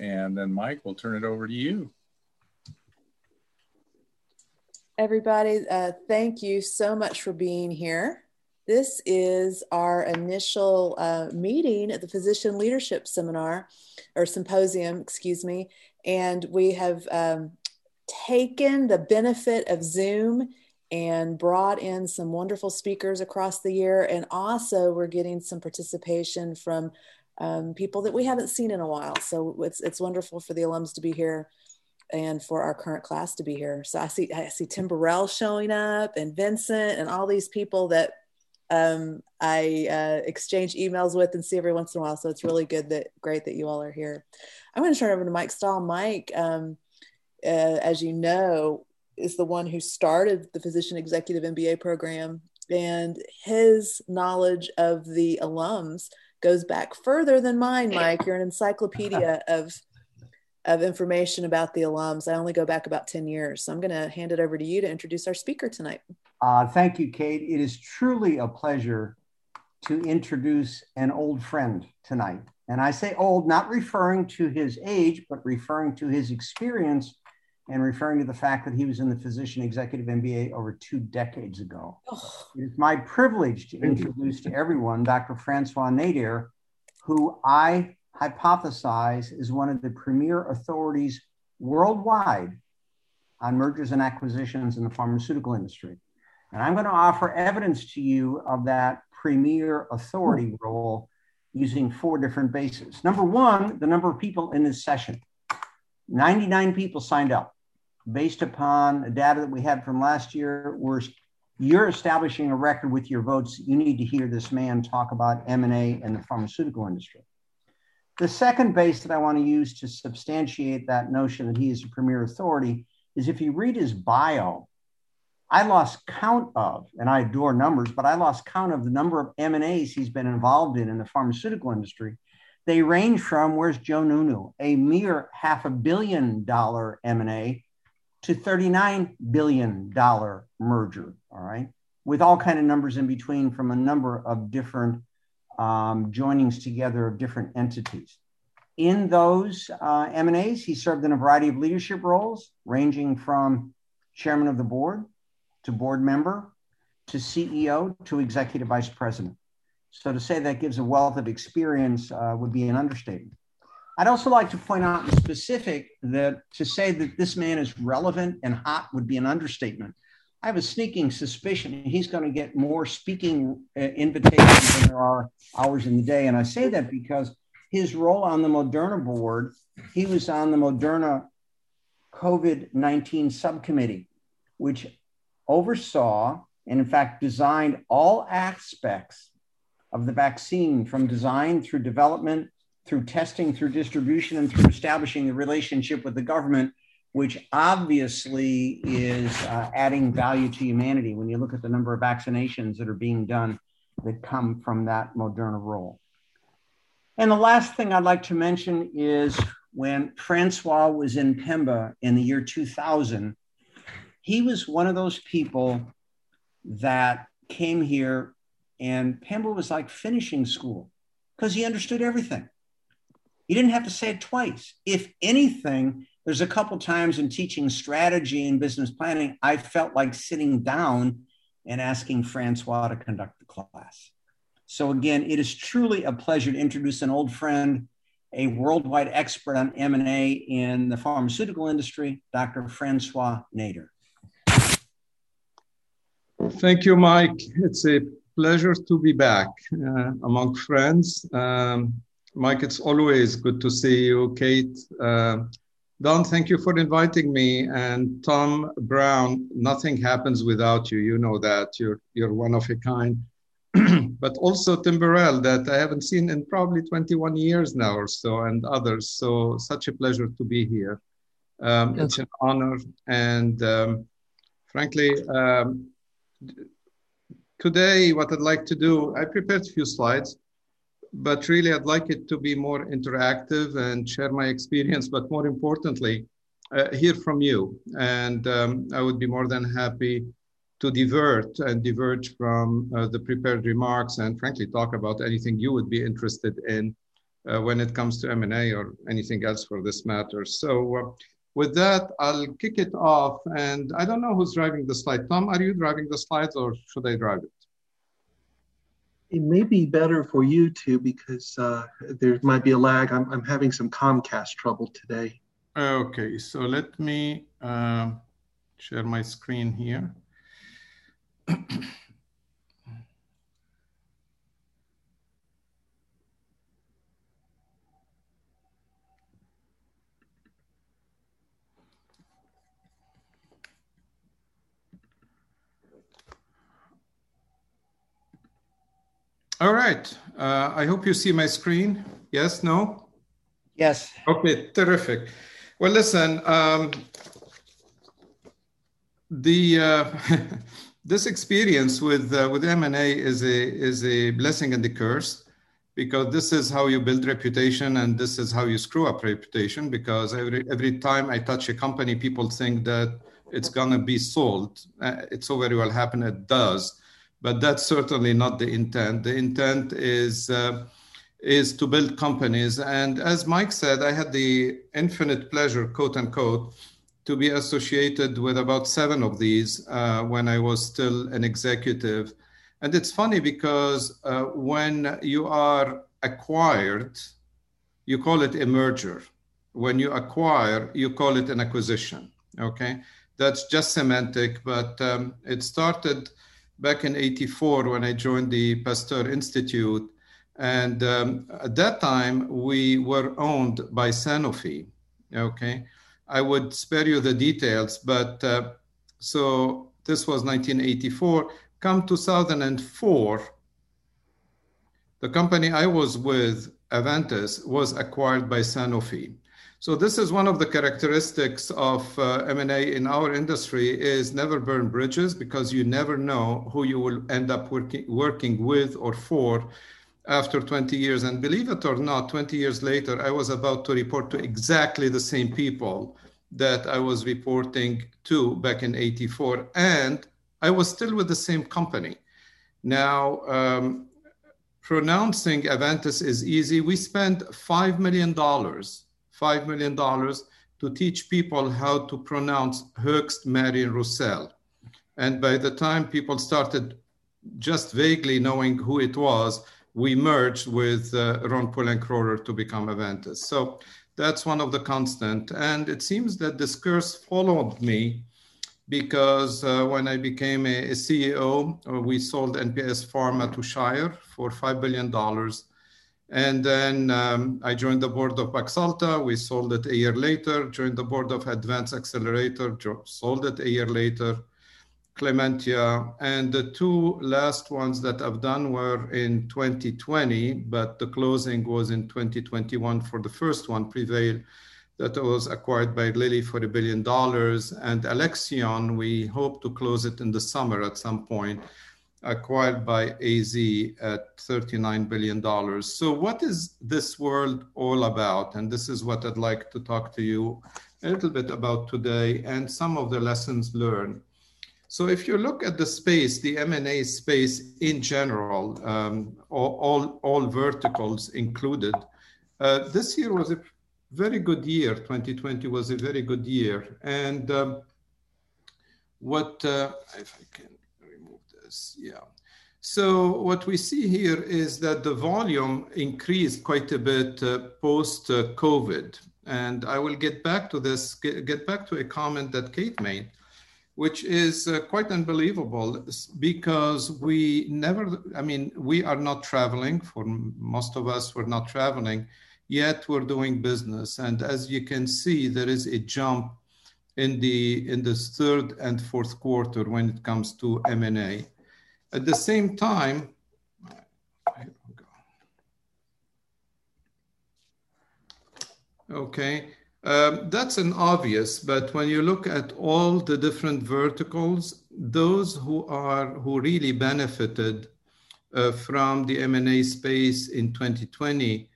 And then Mike, we'll turn it over to you. Everybody, thank you so much for being here. This is our initial meeting at the Physician Leadership Seminar, or Symposium, excuse me. And we have taken the benefit of Zoom and brought in some wonderful speakers across the year. And also we're getting some participation from people that we haven't seen in a while. So it's wonderful for the alums to be here and for our current class to be here. So I see Tim Burrell showing up and Vincent and all these people that I exchange emails with and see every once in a while. So it's really good great that you all are here. I'm going to turn it over to Mike Stahl. Mike, as you know, is the one who started the Physician Executive MBA program, and his knowledge of the alums goes back further than mine, Mike. You're an encyclopedia of information about the alums. I only go back about 10 years. So I'm going to hand it over to you to introduce our speaker tonight. Thank you, Kate. It is truly a pleasure to introduce an old friend tonight. And I say old, not referring to his age, but referring to his experience and referring to the fact that he was in the Physician Executive MBA over 2 decades ago. Oh. It is my privilege to introduce to everyone Dr. Francois Nader, who I hypothesize is one of the premier authorities worldwide on mergers and acquisitions in the pharmaceutical industry. And I'm going to offer evidence to you of that premier authority role using 4 different bases. Number one, the number of people in this session. 99 people signed up. Based upon the data that we had from last year, you're establishing a record with your votes. You need to hear this man talk about M&A and the pharmaceutical industry. The second base that I want to use to substantiate that notion that he is a premier authority is if you read his bio, I lost count of, and I adore numbers, but I lost count of the number of M&As he's been involved in the pharmaceutical industry. They range from, where's Joe Nunu, a mere $500 million M&A to $39 billion merger, all right? With all kinds of numbers in between from a number of different joinings together of different entities. In those M&As, he served in a variety of leadership roles, ranging from chairman of the board to board member to CEO to executive vice president. So to say that gives a wealth of experience would be an understatement. I'd also like to point out in specific that to say that this man is relevant and hot would be an understatement. I have a sneaking suspicion he's going to get more speaking invitations than there are hours in the day. And I say that because his role on the Moderna board, he was on the Moderna COVID-19 subcommittee, which oversaw and in fact designed all aspects of the vaccine, from design through development, through testing, through distribution, and through establishing the relationship with the government, which obviously is adding value to humanity when you look at the number of vaccinations that are being done that come from that Moderna role. And the last thing I'd like to mention is when Francois was in Pemba in the year 2000, he was one of those people that came here. And Pemba was like finishing school because he understood everything. He didn't have to say it twice. If anything, there's a couple times in teaching strategy and business planning, I felt like sitting down and asking Francois to conduct the class. So again, it is truly a pleasure to introduce an old friend, a worldwide expert on M&A in the pharmaceutical industry, Dr. Francois Nader. Thank you, Mike. It's a pleasure to be back among friends. Mike, it's always good to see you. Kate, Don, thank you for inviting me. And Tom Brown, nothing happens without you. You know that. You're one of a kind. But also Tim Burrell, that I haven't seen in probably 21 years now or so, and others. So such a pleasure to be here. Yes. It's an honor. And frankly, today, what I'd like to do, I prepared a few slides, but really I'd like it to be more interactive and share my experience, but more importantly, hear from you. And I would be more than happy to diverge from the prepared remarks and frankly, talk about anything you would be interested in when it comes to M&A or anything else for this matter. So with that, I'll kick it off. And I don't know who's driving the slide. Tom, are you driving the slides or should I drive it? It may be better for you two because there might be a lag. I'm having some Comcast trouble today. Okay, so let me share my screen here. All right, I hope you see my screen. Yes, no? Yes. Okay, terrific. Well, listen, this experience with M&A is a blessing and a curse, because this is how you build reputation and this is how you screw up reputation, because every time I touch a company, people think that it's gonna be sold. It so very well happen, it does, but that's certainly not the intent. The intent is to build companies. And as Mike said, I had the infinite pleasure, quote unquote, to be associated with about 7 of these when I was still an executive. And it's funny because when you are acquired, you call it a merger. When you acquire, you call it an acquisition, okay? That's just semantic, but it started back in '84 when I joined the Pasteur Institute. And at that time, we were owned by Sanofi, okay? I would spare you the details, but so this was 1984. Come 2004, the company I was with, Aventis, was acquired by Sanofi. So this is one of the characteristics of M&A in our industry is never burn bridges, because you never know who you will end up working with or for after 20 years. And believe it or not, 20 years later, I was about to report to exactly the same people that I was reporting to back in '84. And I was still with the same company. Now, pronouncing Aventis is easy. We spent $5 million to teach people how to pronounce Hoechst Marion Roussel. And by the time people started just vaguely knowing who it was, we merged with Rhône-Poulenc Kroger to become Aventis. So that's one of the constant. And it seems that this curse followed me, because when I became a CEO, we sold NPS Pharma to Shire for $5 billion. And then I joined the board of Paxalta. We sold it a year later. Joined the board of Advanced Accelerator. Sold it a year later. Clementia, and the 2 last ones that I've done were in 2020, but the closing was in 2021 for the first one, Prevail, that was acquired by Lilly for $1 billion, and Alexion, we hope to close it in the summer at some point, acquired by AZ at $39 billion. So what is this world all about? And this is what I'd like to talk to you a little bit about today and some of the lessons learned. So if you look at the space, the M&A space in general, all verticals included, this year was a very good year. 2020 was a very good year. And if I can remove this, yeah. So what we see here is that the volume increased quite a bit post-COVID. And I will get back to this, get back to a comment that Kate made, which is quite unbelievable, because we are not traveling. For most of us, we're not traveling, yet we're doing business. And as you can see, there is a jump in the 3rd and 4th quarter when it comes to M&A. At the same time, okay. That's an obvious, but when you look at all the different verticals, those who really benefited from the M&A space in 2020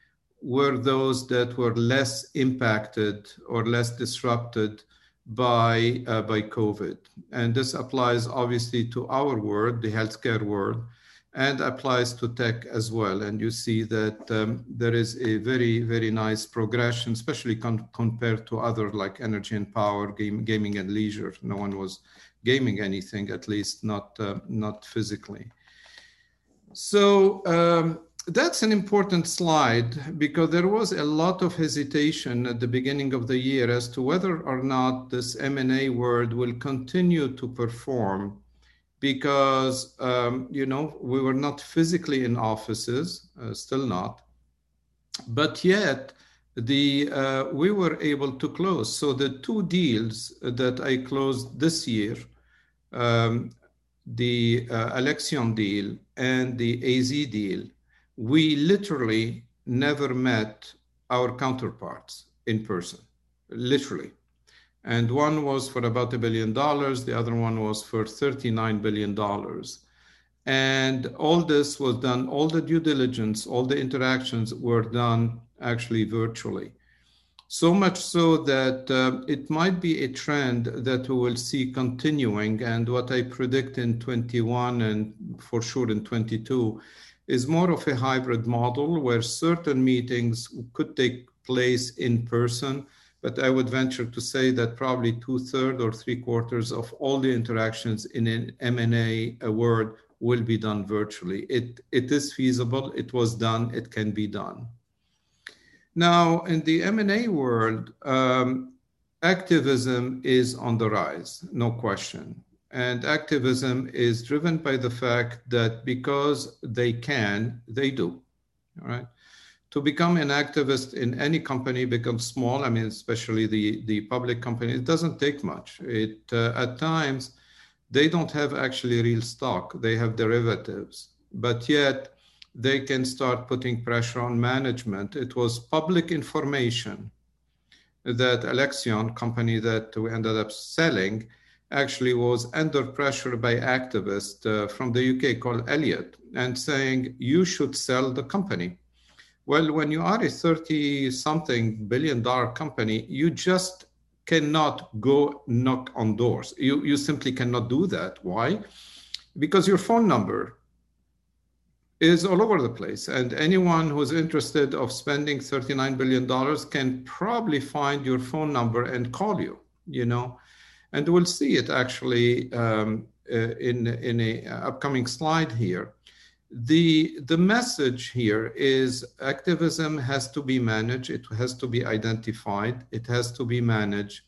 were those that were less impacted or less disrupted by COVID. And this applies obviously to our world, the healthcare world, and applies to tech as well. And you see that there is a very, very nice progression, especially compared to other like energy and power, gaming and leisure. No one was gaming anything, at least not physically. So that's an important slide because there was a lot of hesitation at the beginning of the year as to whether or not this M&A word will continue to perform because, we were not physically in offices, still not, but yet we were able to close. So the two deals that I closed this year, the Alexion deal and the AZ deal, we literally never met our counterparts in person, literally. And one was for about $1 billion. The other one was for $39 billion. And all this was done, all the due diligence, all the interactions were done actually virtually. So much so that it might be a trend that we will see continuing. And what I predict in 21 and for sure in 22 is more of a hybrid model where certain meetings could take place in person. But I would venture to say that probably 2/3 or 3/4 of all the interactions in an M&A award will be done virtually. It is feasible. It was done. It can be done. Now, in the M&A world, activism is on the rise, no question. And activism is driven by the fact that because they can, they do. All right. To become an activist in any company, becomes small, I mean, especially the public company, it doesn't take much. At times, they don't have actually real stock. They have derivatives, but yet they can start putting pressure on management. It was public information that Alexion, company that we ended up selling, actually was under pressure by activists from the UK called Elliott and saying, you should sell the company. Well, when you are a 30-something billion-dollar company, you just cannot go knock on doors. You simply cannot do that. Why? Because your phone number is all over the place. And anyone who's interested of spending $39 billion can probably find your phone number and call you, And we'll see it actually in an upcoming slide here. The message here is activism has to be managed. It has to be identified. It has to be managed.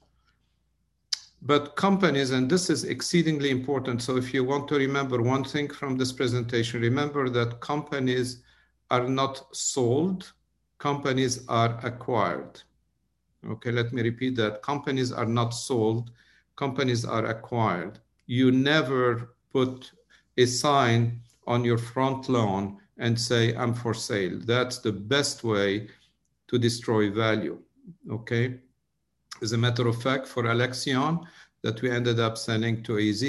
But companies, and this is exceedingly important. So if you want to remember one thing from this presentation, remember that companies are not sold. Companies are acquired. Okay, let me repeat that. Companies are not sold. Companies are acquired. You never put a sign on your front lawn and say, I'm for sale. That's the best way to destroy value, okay? As a matter of fact, for Alexion, that we ended up selling to AZ,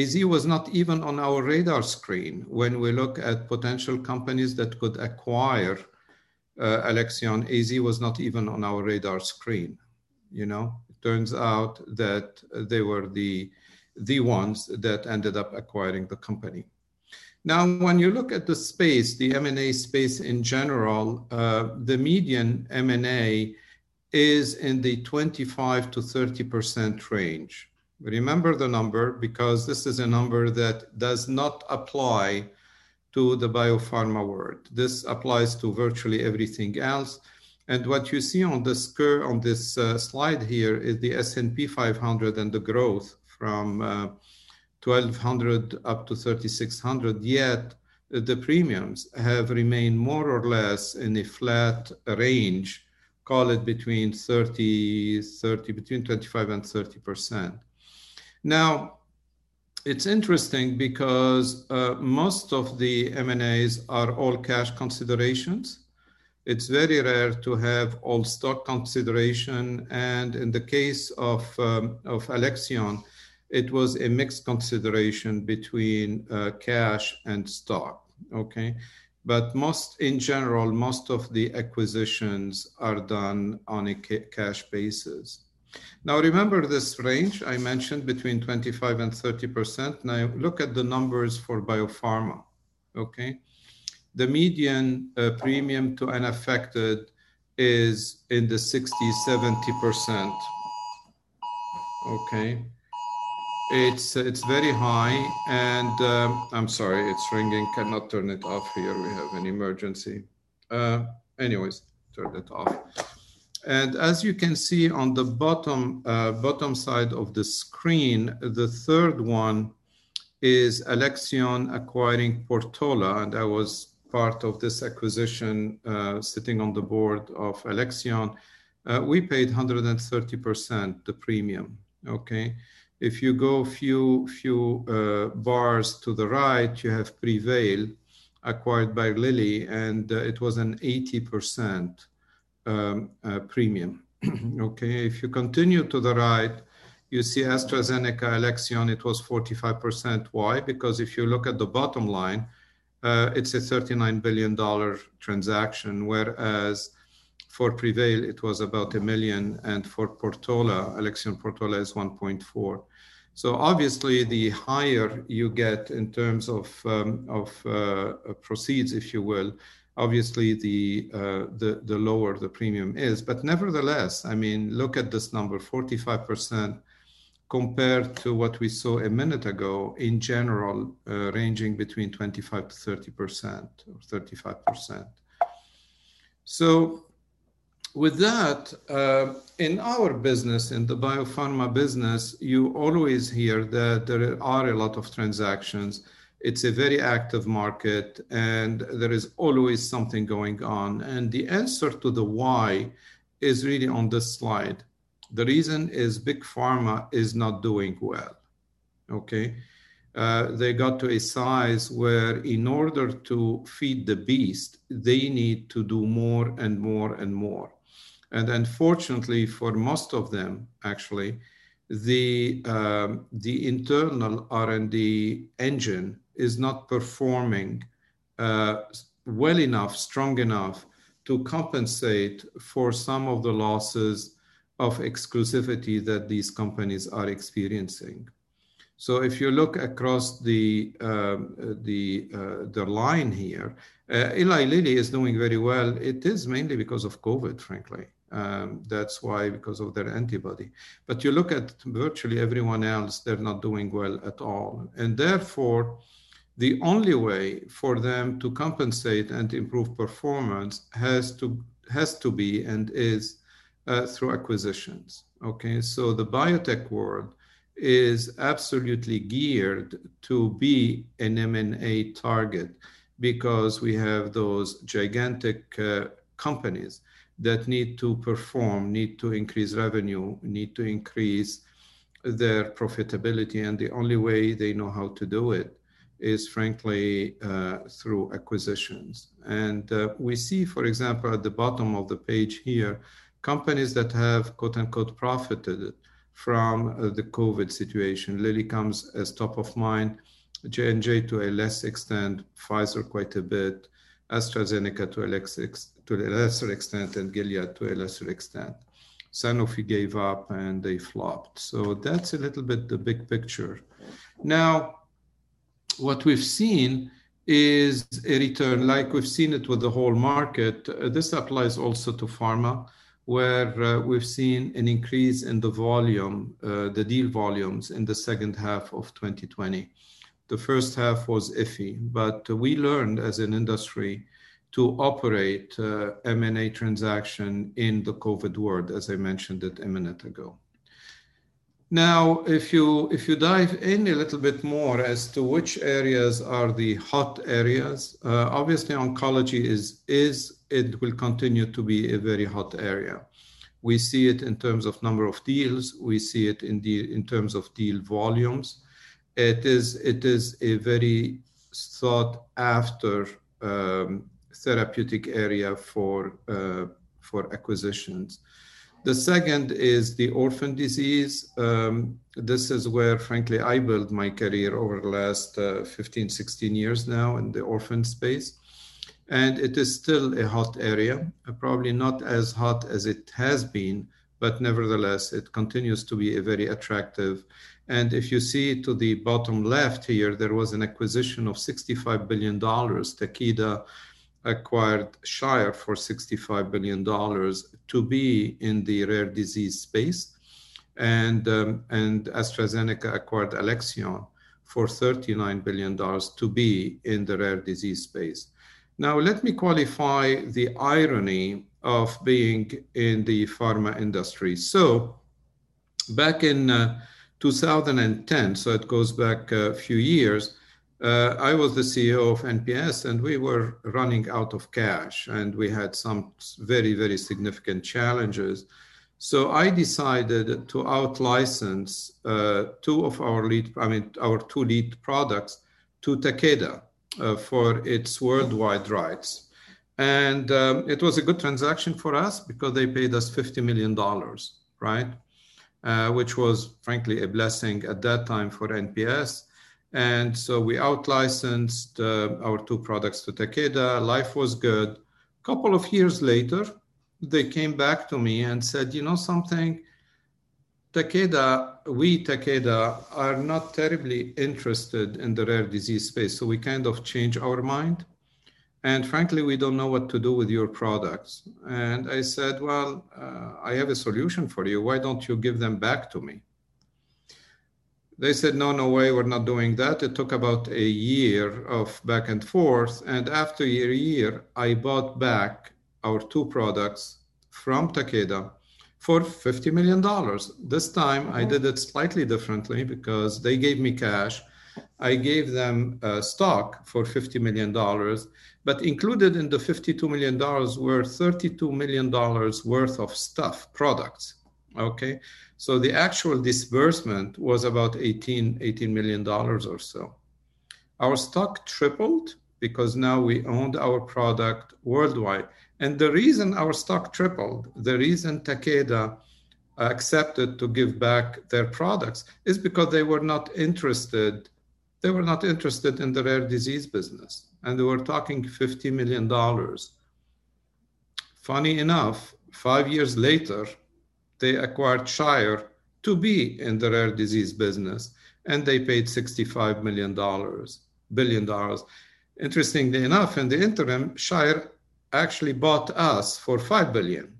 AZ was not even on our radar screen when we look at potential companies that could acquire Alexion. AZ was not even on our radar screen, It turns out that they were the ones that ended up acquiring the company. Now, when you look at the space, the M&A space in general, the median M&A is in the 25 to 30% range. Remember the number because this is a number that does not apply to the biopharma world. This applies to virtually everything else. And what you see on this curve, on this slide here is the S&P 500 and the growth from 1,200 up to 3,600, yet the premiums have remained more or less in a flat range, call it between between 25 and 30%. Now, it's interesting because most of the M&As are all cash considerations. It's very rare to have all stock consideration. And in the case of Alexion, it was a mixed consideration between cash and stock, okay? But most of the acquisitions are done on a cash basis. Now, remember this range I mentioned between 25 and 30%. Now, look at the numbers for biopharma, okay? The median premium to unaffected is in the 60-70%, okay? It's very high, and I'm sorry, it's ringing, cannot turn it off here, we have an emergency. Anyways, turn it off. And as you can see on the bottom side of the screen, the third one is Alexion acquiring Portola, and I was part of this acquisition, sitting on the board of Alexion. We paid 130% the premium, okay? If you go few bars to the right, you have Prevail, acquired by Lilly, and it was an 80% premium. Okay, if you continue to the right, you see AstraZeneca, Alexion, it was 45%. Why? Because if you look at the bottom line, it's a $39 billion transaction, whereas for Prevail, it was about $1 million, and for Portola, Alexion Portola is 1.4. So obviously, the higher you get in terms of proceeds, if you will, obviously the lower the premium is. But nevertheless, I mean, look at this number, 45% compared to what we saw a minute ago. In general, ranging between 25% to 30% or 35%. So. With that, in our business, in the biopharma business, you always hear that there are a lot of transactions. It's a very active market, and there is always something going on. And the answer to the why is really on this slide. The reason is big pharma is not doing well, okay? They got to a size where in order to feed the beast, they need to do more and more and more. And unfortunately, for most of them, actually, the internal R&D engine is not performing well enough, strong enough to compensate for some of the losses of exclusivity that these companies are experiencing. So if you look across the line here, Eli Lilly is doing very well. It is mainly because of COVID, frankly. That's why, because of their antibody. But you look at virtually everyone else, they're not doing well at all. And therefore, the only way for them to compensate and improve performance has to be and is through acquisitions. Okay, so the biotech world is absolutely geared to be an M&A target because we have those gigantic companies that need to perform, need to increase revenue, need to increase their profitability. And the only way they know how to do it is, frankly, through acquisitions. And we see, for example, at the bottom of the page here, companies that have, quote unquote, profited from the COVID situation. Lilly comes as top of mind, J&J to a less extent, Pfizer quite a bit, AstraZeneca to a lesser extent, and Gilead to a lesser extent. Sanofi gave up and they flopped. So that's a little bit the big picture. Now, what we've seen is a return, like we've seen it with the whole market. This applies also to pharma, where we've seen an increase in the volume, the deal volumes in the second half of 2020. The first half was iffy, but we learned as an industry to operate M&A transaction in the COVID world, as I mentioned it a minute ago. Now, if you dive in a little bit more as to which areas are the hot areas, obviously oncology is it will continue to be a very hot area. We see it in terms of number of deals. We see it in terms of deal volumes. It is a very sought after therapeutic area for acquisitions. The second is the orphan disease. This is where, frankly, I built my career over the last 15, 16 years now in the orphan space. And it is still a hot area, probably not as hot as it has been, but nevertheless, it continues to be a very attractive And if you see to the bottom left here, there was an acquisition of $65 billion. Takeda acquired Shire for $65 billion to be in the rare disease space. And AstraZeneca acquired Alexion for $39 billion to be in the rare disease space. Now, let me qualify the irony of being in the pharma industry. So back in 2010, so it goes back a few years, I was the CEO of NPS, and we were running out of cash, and we had some very, very significant challenges. So I decided to out-license our two lead products to Takeda for its worldwide rights. And it was a good transaction for us because they paid us $50 million, right? Which was, frankly, a blessing at that time for NPS. And so we out-licensed our two products to Takeda. Life was good. A couple of years later, they came back to me and said, you know something, we, Takeda, are not terribly interested in the rare disease space. So we kind of changed our mind. And frankly, we don't know what to do with your products. And I said, well, I have a solution for you. Why don't you give them back to me? They said, no way, we're not doing that. It took about a year of back and forth. And after a year, I bought back our two products from Takeda for $50 million. This time, I did it slightly differently because they gave me cash. I gave them stock for $50 million, but included in the $52 million were $32 million worth of stuff, products, okay? So the actual disbursement was about $18 million or so. Our stock tripled because now we owned our product worldwide. And the reason our stock tripled, the reason Takeda accepted to give back their products is because they were not interested. They were not interested in the rare disease business, and they were talking $50 million. Funny enough, 5 years later, they acquired Shire to be in the rare disease business, and they paid $65 billion. Interestingly enough, in the interim, Shire actually bought us for $5 billion.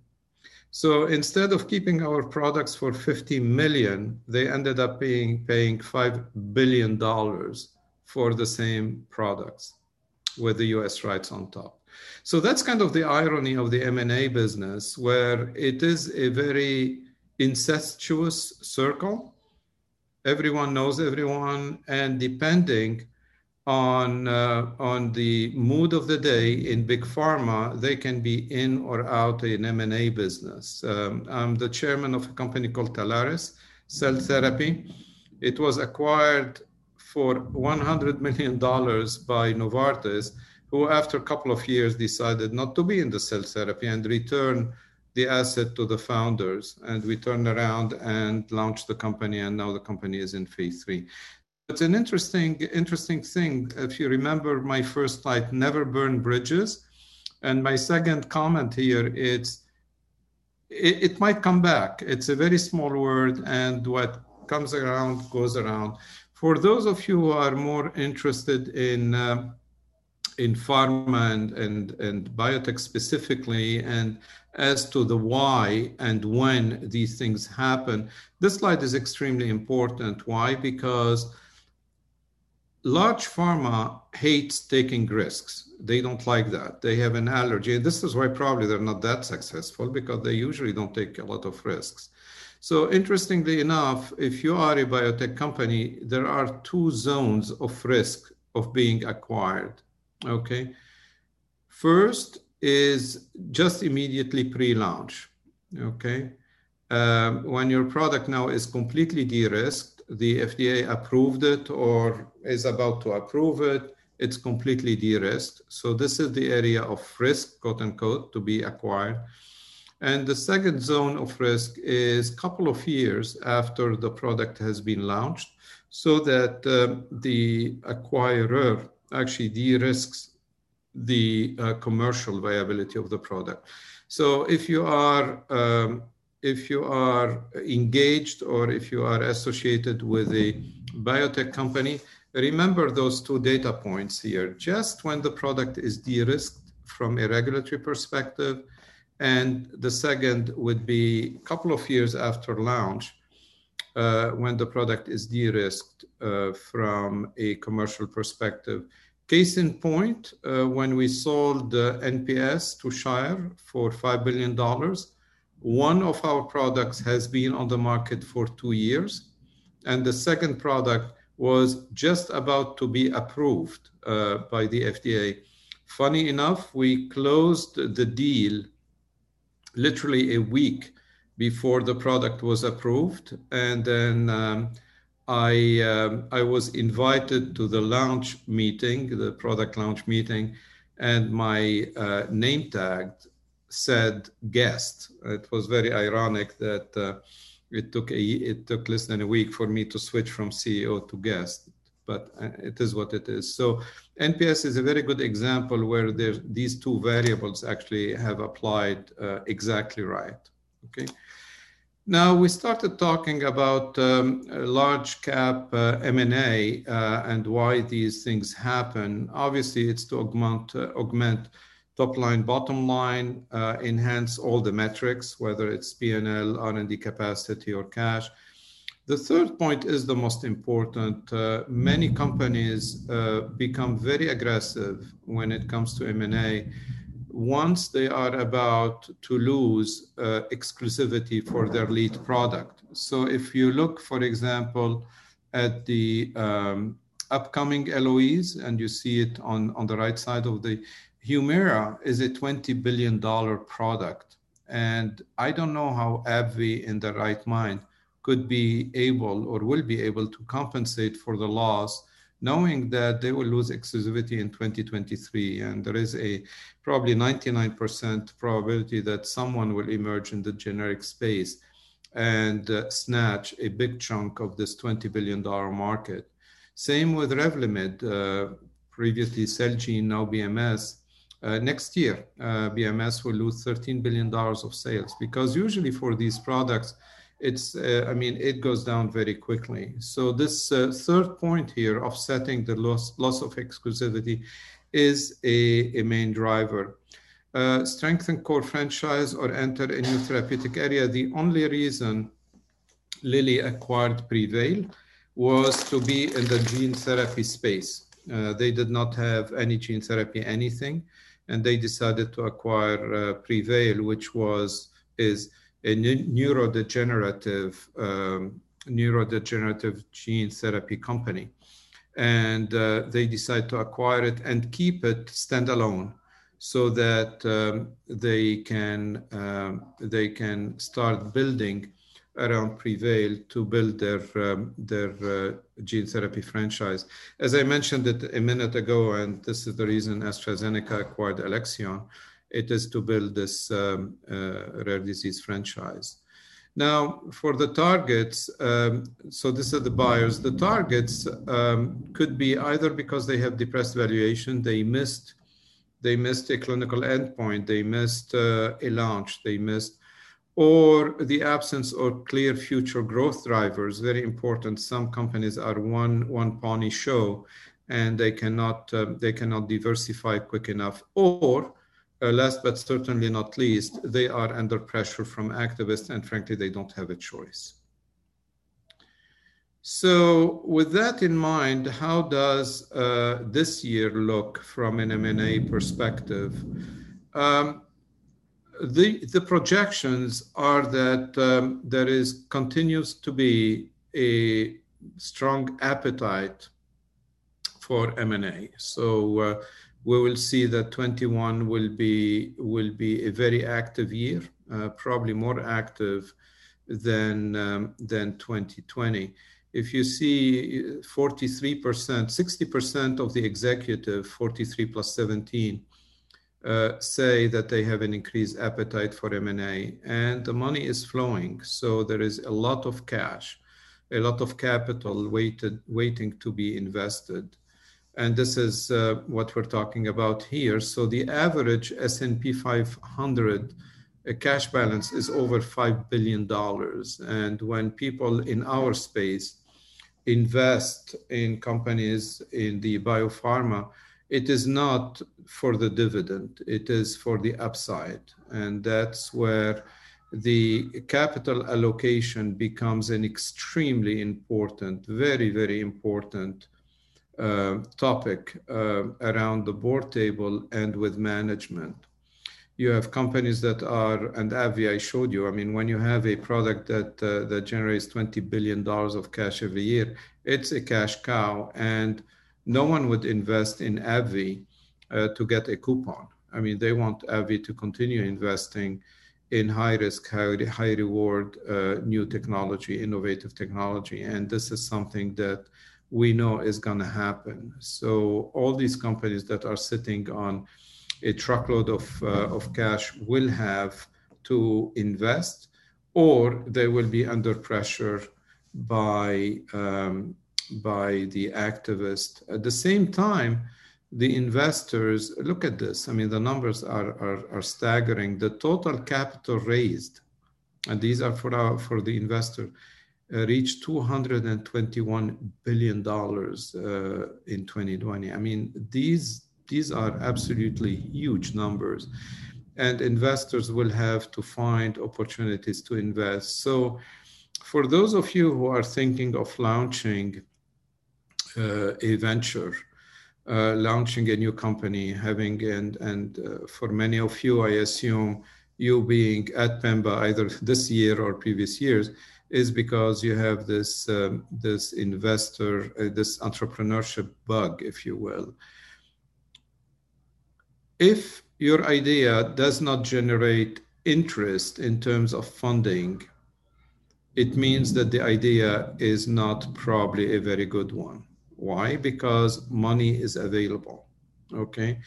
So instead of keeping our products for $50 million, they ended up paying $5 billion for the same products with the US rights on top. So that's kind of the irony of the M&A business, where it is a very incestuous circle. Everyone knows everyone, and depending on the mood of the day in big pharma, they can be in or out in M&A business. I'm the chairman of a company called Talaris Cell Therapy. It was acquired for $100 million by Novartis, who after a couple of years decided not to be in the cell therapy and return the asset to the founders. And we turned around and launched the company, and now the company is in phase 3. It's an interesting thing. If you remember my first slide, never burn bridges. And my second comment here, it might come back. It's a very small word, and what comes around goes around. For those of you who are more interested in pharma and biotech specifically, and as to the why and when these things happen, this slide is extremely important. Why? Because large pharma hates taking risks. They don't like that. They have an allergy. And this is why probably they're not that successful, because they usually don't take a lot of risks. So interestingly enough, if you are a biotech company, there are two zones of risk of being acquired, okay? First is just immediately pre-launch, okay? When your product now is completely de-risked, the FDA approved it or is about to approve it, it's completely de-risked. So this is the area of risk, quote unquote, to be acquired. And the second zone of risk is a couple of years after the product has been launched, so that the acquirer actually de-risks the commercial viability of the product. So if you are if you are engaged or if you are associated with a biotech company, remember those two data points here. Just when the product is de-risked from a regulatory perspective, and the second would be a couple of years after launch, when the product is de-risked from a commercial perspective. Case in point, when we sold NPS to Shire for $5 billion, one of our products has been on the market for 2 years, and the second product was just about to be approved by the FDA. Funny enough, we closed the deal literally a week before the product was approved, and then I was invited to the launch meeting, the product launch meeting, and my name tag said guest. It was very ironic that it took less than a week for me to switch from CEO to guest, but it is what it is. So NPS is a very good example where these two variables actually have applied exactly right. Okay. Now, we started talking about large cap M&A and why these things happen. Obviously, it's to augment top line, bottom line, enhance all the metrics, whether it's P&L, R&D capacity, or cash. The third point is the most important. Many companies become very aggressive when it comes to M&A once they are about to lose exclusivity for their lead product. So if you look, for example, at the upcoming LOEs, and you see it on the right side of the, Humira is a $20 billion product. And I don't know how AbbVie in their right mind could be able or will be able to compensate for the loss, knowing that they will lose exclusivity in 2023. And there is a probably 99% probability that someone will emerge in the generic space and snatch a big chunk of this $20 billion market. Same with Revlimid, previously Celgene, now BMS. Next year, BMS will lose $13 billion of sales, because usually for these products, it's, it goes down very quickly. So this third point here, offsetting the loss of exclusivity, is a main driver. Strengthen core franchise or enter a new therapeutic area. The only reason Lilly acquired Prevail was to be in the gene therapy space. They did not have any gene therapy, anything, and they decided to acquire Prevail, which is a neurodegenerative gene therapy company, and they decide to acquire it and keep it standalone, so that they can start building around Prevail to build their gene therapy franchise. As I mentioned it a minute ago, and this is the reason AstraZeneca acquired Alexion, it is to build this rare disease franchise. Now, for the targets, so these are the buyers. The targets could be either because they have depressed valuation, they missed a clinical endpoint, they missed a launch, they missed, or the absence or clear future growth drivers. Very important. Some companies are one pony show, and they cannot diversify quick enough. Or last but certainly not least, they are under pressure from activists, and frankly, they don't have a choice. So with that in mind, how does this year look from an M&A perspective? The projections are that continues to be a strong appetite for M&A. So we will see that 21 will be a very active year, probably more active than 2020. If you see 43%, 60% of the executive, 43 plus 17, say that they have an increased appetite for M&A, and the money is flowing. So there is a lot of cash, a lot of capital waiting to be invested. And this is what we're talking about here. So the average S&P 500 cash balance is over $5 billion. And when people in our space invest in companies in the biopharma, it is not for the dividend, it is for the upside. And that's where the capital allocation becomes an extremely important, very, very important topic around the board table and with management. You have companies that are, and Avi, I showed you, I mean, when you have a product that generates $20 billion of cash every year, it's a cash cow, and no one would invest in AbbVie to get a coupon. I mean, they want AbbVie to continue investing in high-risk, high-reward new technology, innovative technology. And this is something that we know is going to happen. So all these companies that are sitting on a truckload of cash will have to invest, or they will be under pressure by the activists. At the same time, the investors, look at this. I mean, the numbers are staggering. The total capital raised, and these are for the investor, reached $221 billion in 2020. I mean, these are absolutely huge numbers, and investors will have to find opportunities to invest. So for those of you who are thinking of launching a venture, launching a new company, having, and for many of you, I assume you being at Pemba either this year or previous years is because you have this, this investor, this entrepreneurship bug, if you will. If your idea does not generate interest in terms of funding, it means that the idea is not probably a very good one. Why? Because money is available. Okay.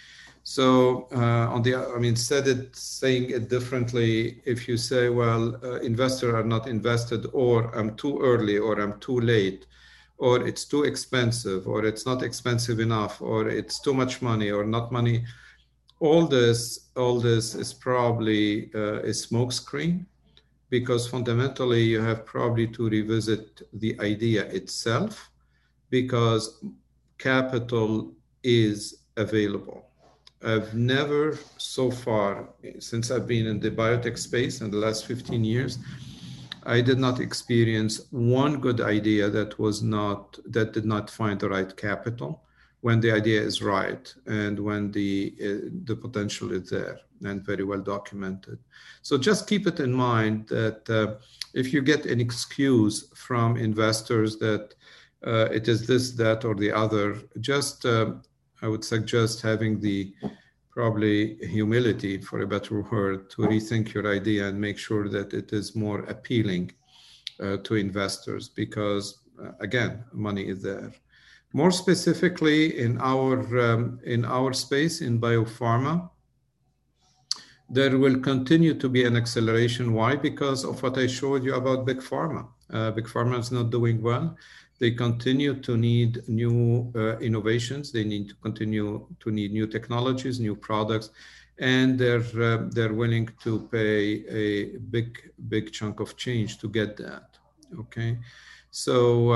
So saying it differently, if you say, well, investors are not invested, or I'm too early, or I'm too late, or it's too expensive, or it's not expensive enough, or it's too much money, or not money, all this is probably a smokescreen, because fundamentally you have probably to revisit the idea itself, because capital is available. I've never so far, since I've been in the biotech space in the last 15 years, I did not experience one good idea that did not find the right capital, when the idea is right and when the potential is there and very well documented. So just keep it in mind that if you get an excuse from investors that it is this, that, or the other, just I would suggest having the probably humility, for a better word, to rethink your idea and make sure that it is more appealing to investors, because again, money is there. More specifically, in our space, in biopharma, there will continue to be an acceleration. Why? Because of what I showed you about big pharma. Big pharma is not doing well. They continue to need new innovations. They need to continue to need new technologies, new products, and they're willing to pay a big chunk of change to get that. Okay. So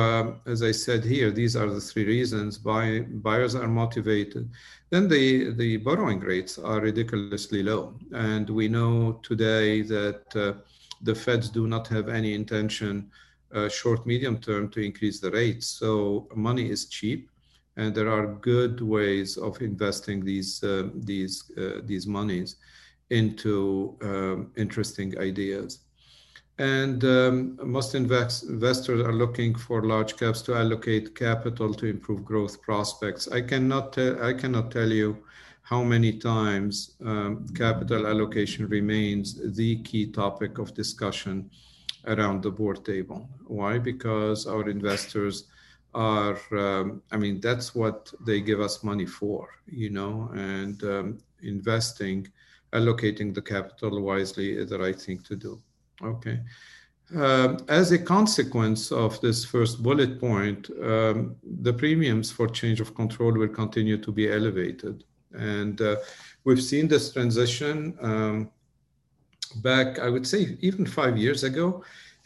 as I said here, these are the three reasons buyers are motivated. Then the borrowing rates are ridiculously low. And we know today that the Feds do not have any intention short, medium term to increase the rates. So money is cheap, and there are good ways of investing these monies into interesting ideas. And most investors are looking for large caps to allocate capital to improve growth prospects. I cannot tell you how many times capital allocation remains the key topic of discussion around the board table. Why? Because our investors are, that's what they give us money for, and allocating the capital wisely is the right thing to do. Okay. As a consequence of this first bullet point, the premiums for change of control will continue to be elevated. And we've seen this transition back, I would say even 5 years ago,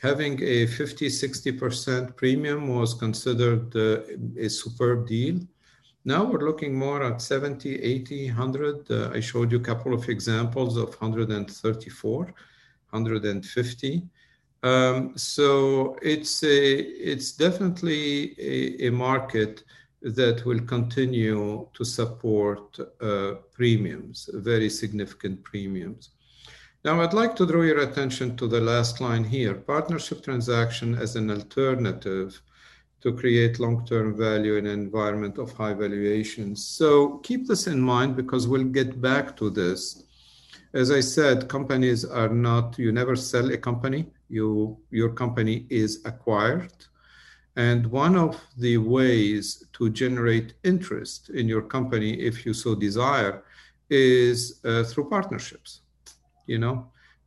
having a 50-60% premium was considered a superb deal. Now we're looking more at 70, 80, 100. I showed you a couple of examples of 134, 150. So it's definitely a market that will continue to support premiums, very significant premiums. Now, I'd like to draw your attention to the last line here, partnership transaction as an alternative to create long-term value in an environment of high valuations. So keep this in mind because we'll get back to this. As I said, companies are not, you never sell a company, your company is acquired. And one of the ways to generate interest in your company, if you so desire, is through partnerships. You know,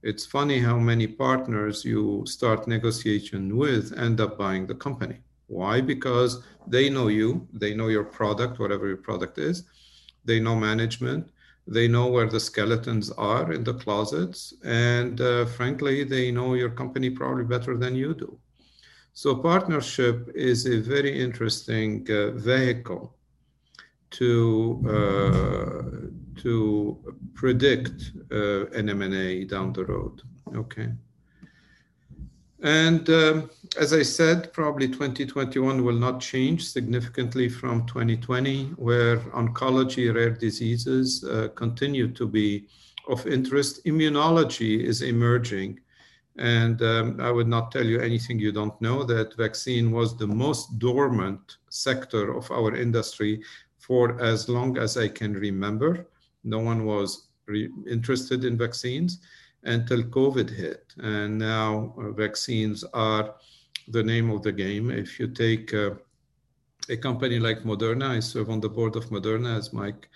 it's funny how many partners you start negotiation with end up buying the company. Why? Because they know you, they know your product, whatever your product is, they know management, they know where the skeletons are in the closets, and frankly, they know your company probably better than you do. So partnership is a very interesting vehicle to predict an M&A down the road. Okay. And as I said, probably 2021 will not change significantly from 2020, where oncology, rare diseases continue to be of interest. Immunology is emerging. And I would not tell you anything you don't know, that vaccine was the most dormant sector of our industry for as long as I can remember. No one was interested in vaccines until COVID hit. And now vaccines are the name of the game. If you take a company like Moderna, I serve on the board of Moderna, as Mike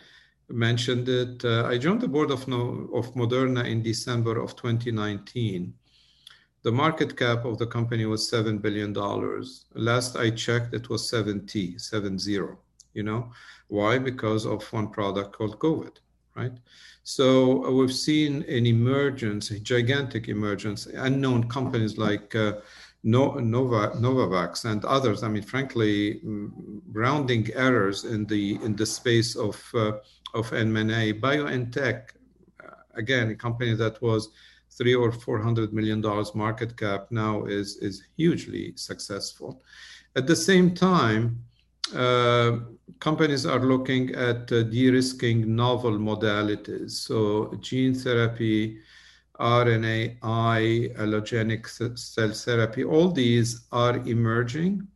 mentioned it. I joined the board of Moderna in December of 2019. The market cap of the company was $7 billion. Last I checked, it was 70. You know, why? Because of one product called COVID, right? So we've seen an emergence, a gigantic emergence, unknown companies like Novavax and others. I mean, frankly, rounding errors in the space of M&A. BioNTech, again, a company that was $300 or $400 million market cap now is hugely successful. At the same time, companies are looking at de-risking novel modalities. So gene therapy, RNAi, allogenic cell therapy, all these are emerging.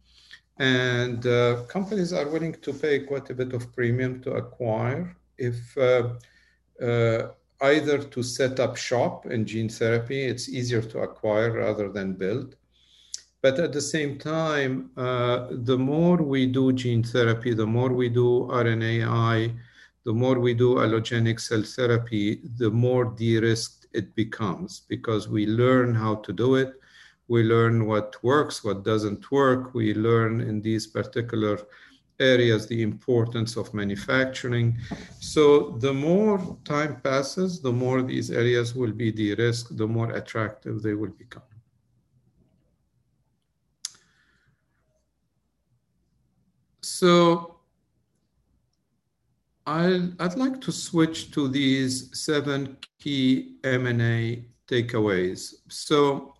And companies are willing to pay quite a bit of premium to acquire if either to set up shop in gene therapy, it's easier to acquire rather than build. But at the same time, the more we do gene therapy, the more we do RNAi, the more we do allogenic cell therapy, the more de-risked it becomes because we learn how to do it. We learn what works, what doesn't work. We learn in these particular areas, the importance of manufacturing. So the more time passes, the more these areas will be de-risked, the more attractive they will become. So I'd like to switch to these 7 key M&A takeaways. So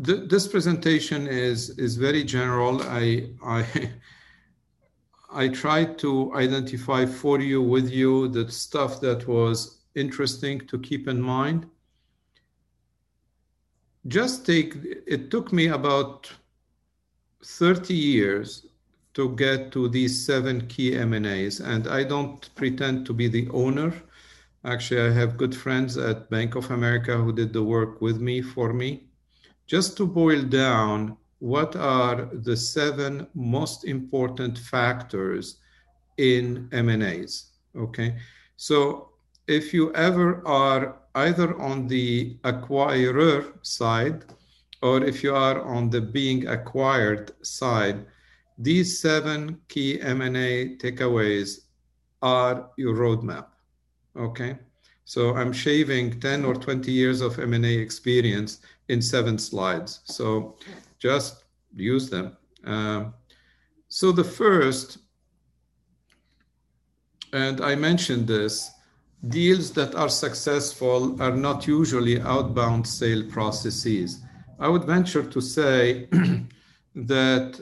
this presentation is very general. I tried to identify for you, with you, the stuff that was interesting to keep in mind. It took me about 30 years to get to these 7 key M&As, and I don't pretend to be the owner. Actually, I have good friends at Bank of America who did the work with me, for me. Just to boil down, what are the 7 most important factors in M&As? Okay, so if you ever are either on the acquirer side or if you are on the being acquired side, these 7 key M&A takeaways are your roadmap. Okay, So I'm shaving 10 or 20 years of M&A experience in 7 slides. So just use them. So the first, and I mentioned this, deals that are successful are not usually outbound sale processes. I would venture to say that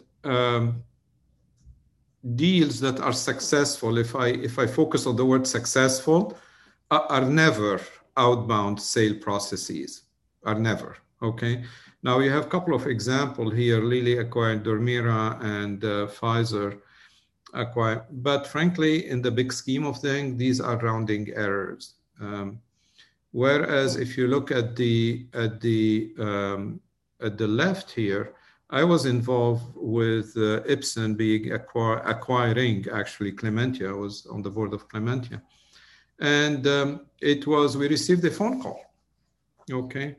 deals that are successful, if I focus on the word successful, are never outbound sale processes, are never, okay? Now you have a couple of examples here. Lilly acquired Dermira and Pfizer acquired, but frankly, in the big scheme of things, these are rounding errors. Whereas if you look at the left here, I was involved with Ipsen being acquiring actually Clementia. I was on the board of Clementia, and we received a phone call. Okay.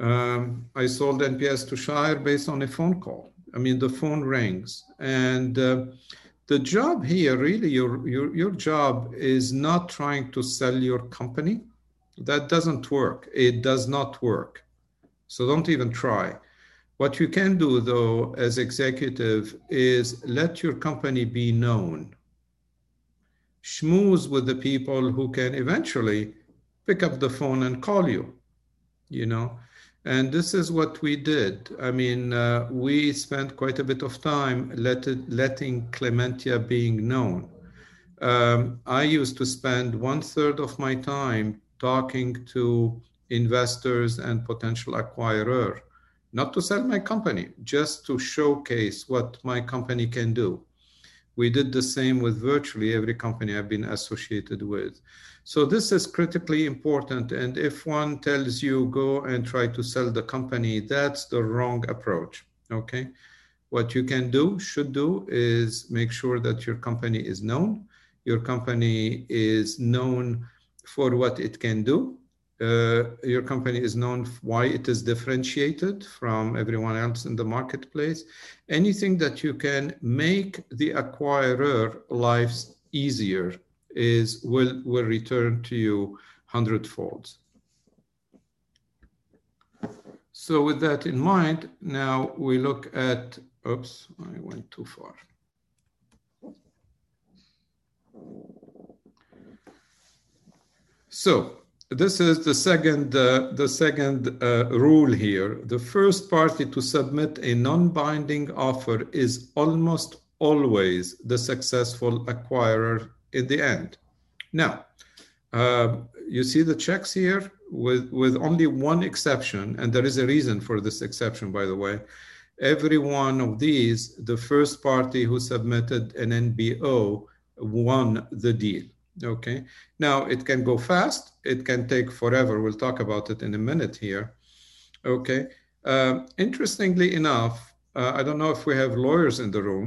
I sold NPS to Shire based on a phone call. I mean, the phone rings. And the job here, really, your job is not trying to sell your company. That doesn't work. It does not work. So don't even try. What you can do, though, as executive is let your company be known. Schmooze with the people who can eventually pick up the phone and call you, you know. And this is what we did. I mean, we spent quite a bit of time letting Clementia being known. I used to spend 1/3 of my time talking to investors and potential acquirer, not to sell my company, just to showcase what my company can do. We did the same with virtually every company I've been associated with. So this is critically important. And if one tells you go and try to sell the company, that's the wrong approach, okay? What you can do, should do, is make sure that your company is known. Your company is known for what it can do. Your company is known why it is differentiated from everyone else in the marketplace. Anything that you can make the acquirer lives easier will return to you 100-fold. So with that in mind, now we look at, oops, I went too far. So, this is the second rule here. The first party to submit a non-binding offer is almost always the successful acquirer in the end. Now, you see the checks here with only one exception, and there is a reason for this exception, by the way. Every one of these, the first party who submitted an NBO won the deal. Okay. Now, it can go fast. It can take forever. We'll talk about it in a minute here. Okay. Interestingly enough, I don't know if we have lawyers in the room,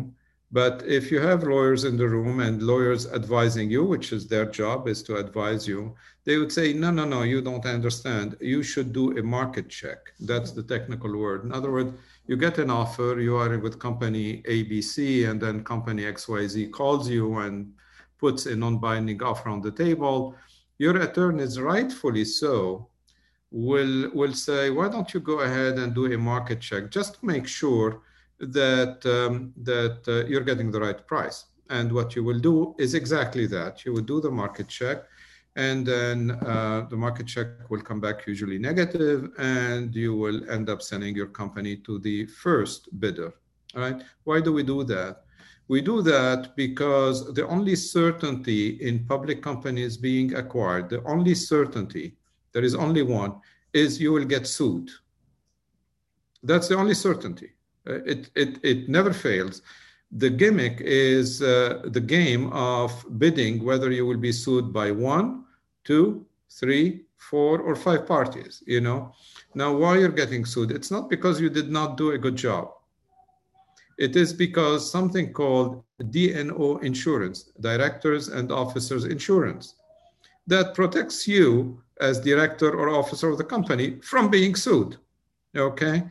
but if you have lawyers in the room and lawyers advising you, which is their job is to advise you, they would say, no, you don't understand. You should do a market check. That's the technical word. In other words, you get an offer, you are with company ABC, and then company XYZ calls you and puts a non-binding offer on the table. Your attorneys, rightfully so, will say, why don't you go ahead and do a market check just to make sure that, that you're getting the right price. And what you will do is exactly that. You will do the market check, and then the market check will come back usually negative, and you will end up sending your company to the first bidder. All right? Why do we do that? We do that because the only certainty in public companies being acquired, the only certainty, there is only one, is you will get sued. That's the only certainty. It never fails. The gimmick is the game of bidding, whether you will be sued by 1, 2, 3, 4, or 5 parties, you know. Now, why you're getting sued? It's not because you did not do a good job. It is because something called D&O insurance, directors and officers insurance, that protects you as director or officer of the company from being sued, okay?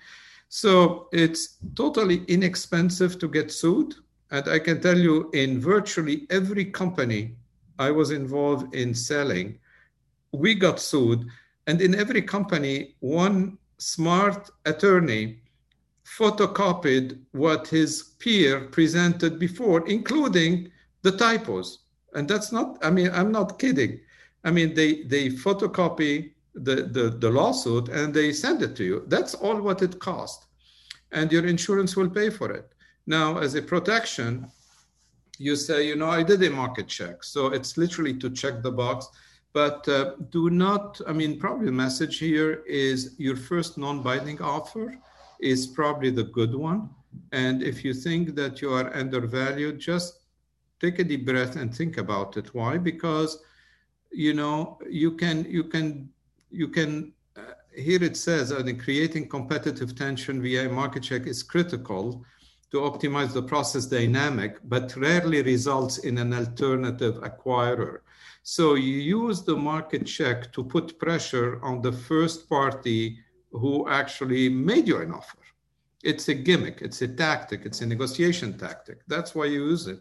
So it's totally inexpensive to get sued. And I can tell you in virtually every company I was involved in selling, we got sued. And in every company, one smart attorney photocopied what his peer presented before, including the typos. And that's not, I mean, I'm not kidding. I mean, they photocopy the lawsuit and they send it to you. That's all what it cost. And your insurance will pay for it. Now, as a protection, you say, you know, I did a market check. So it's literally to check the box. But do not, I mean, probably the message here is your first non-binding offer is probably the good one. And if you think that you are undervalued, just take a deep breath and think about it. Why? Because, you know, you can here it says that in creating competitive tension via market check is critical to optimize the process dynamic, but rarely results in an alternative acquirer. So you use the market check to put pressure on the first party who actually made you an offer. It's a gimmick, it's a tactic, it's a negotiation tactic. That's why you use it.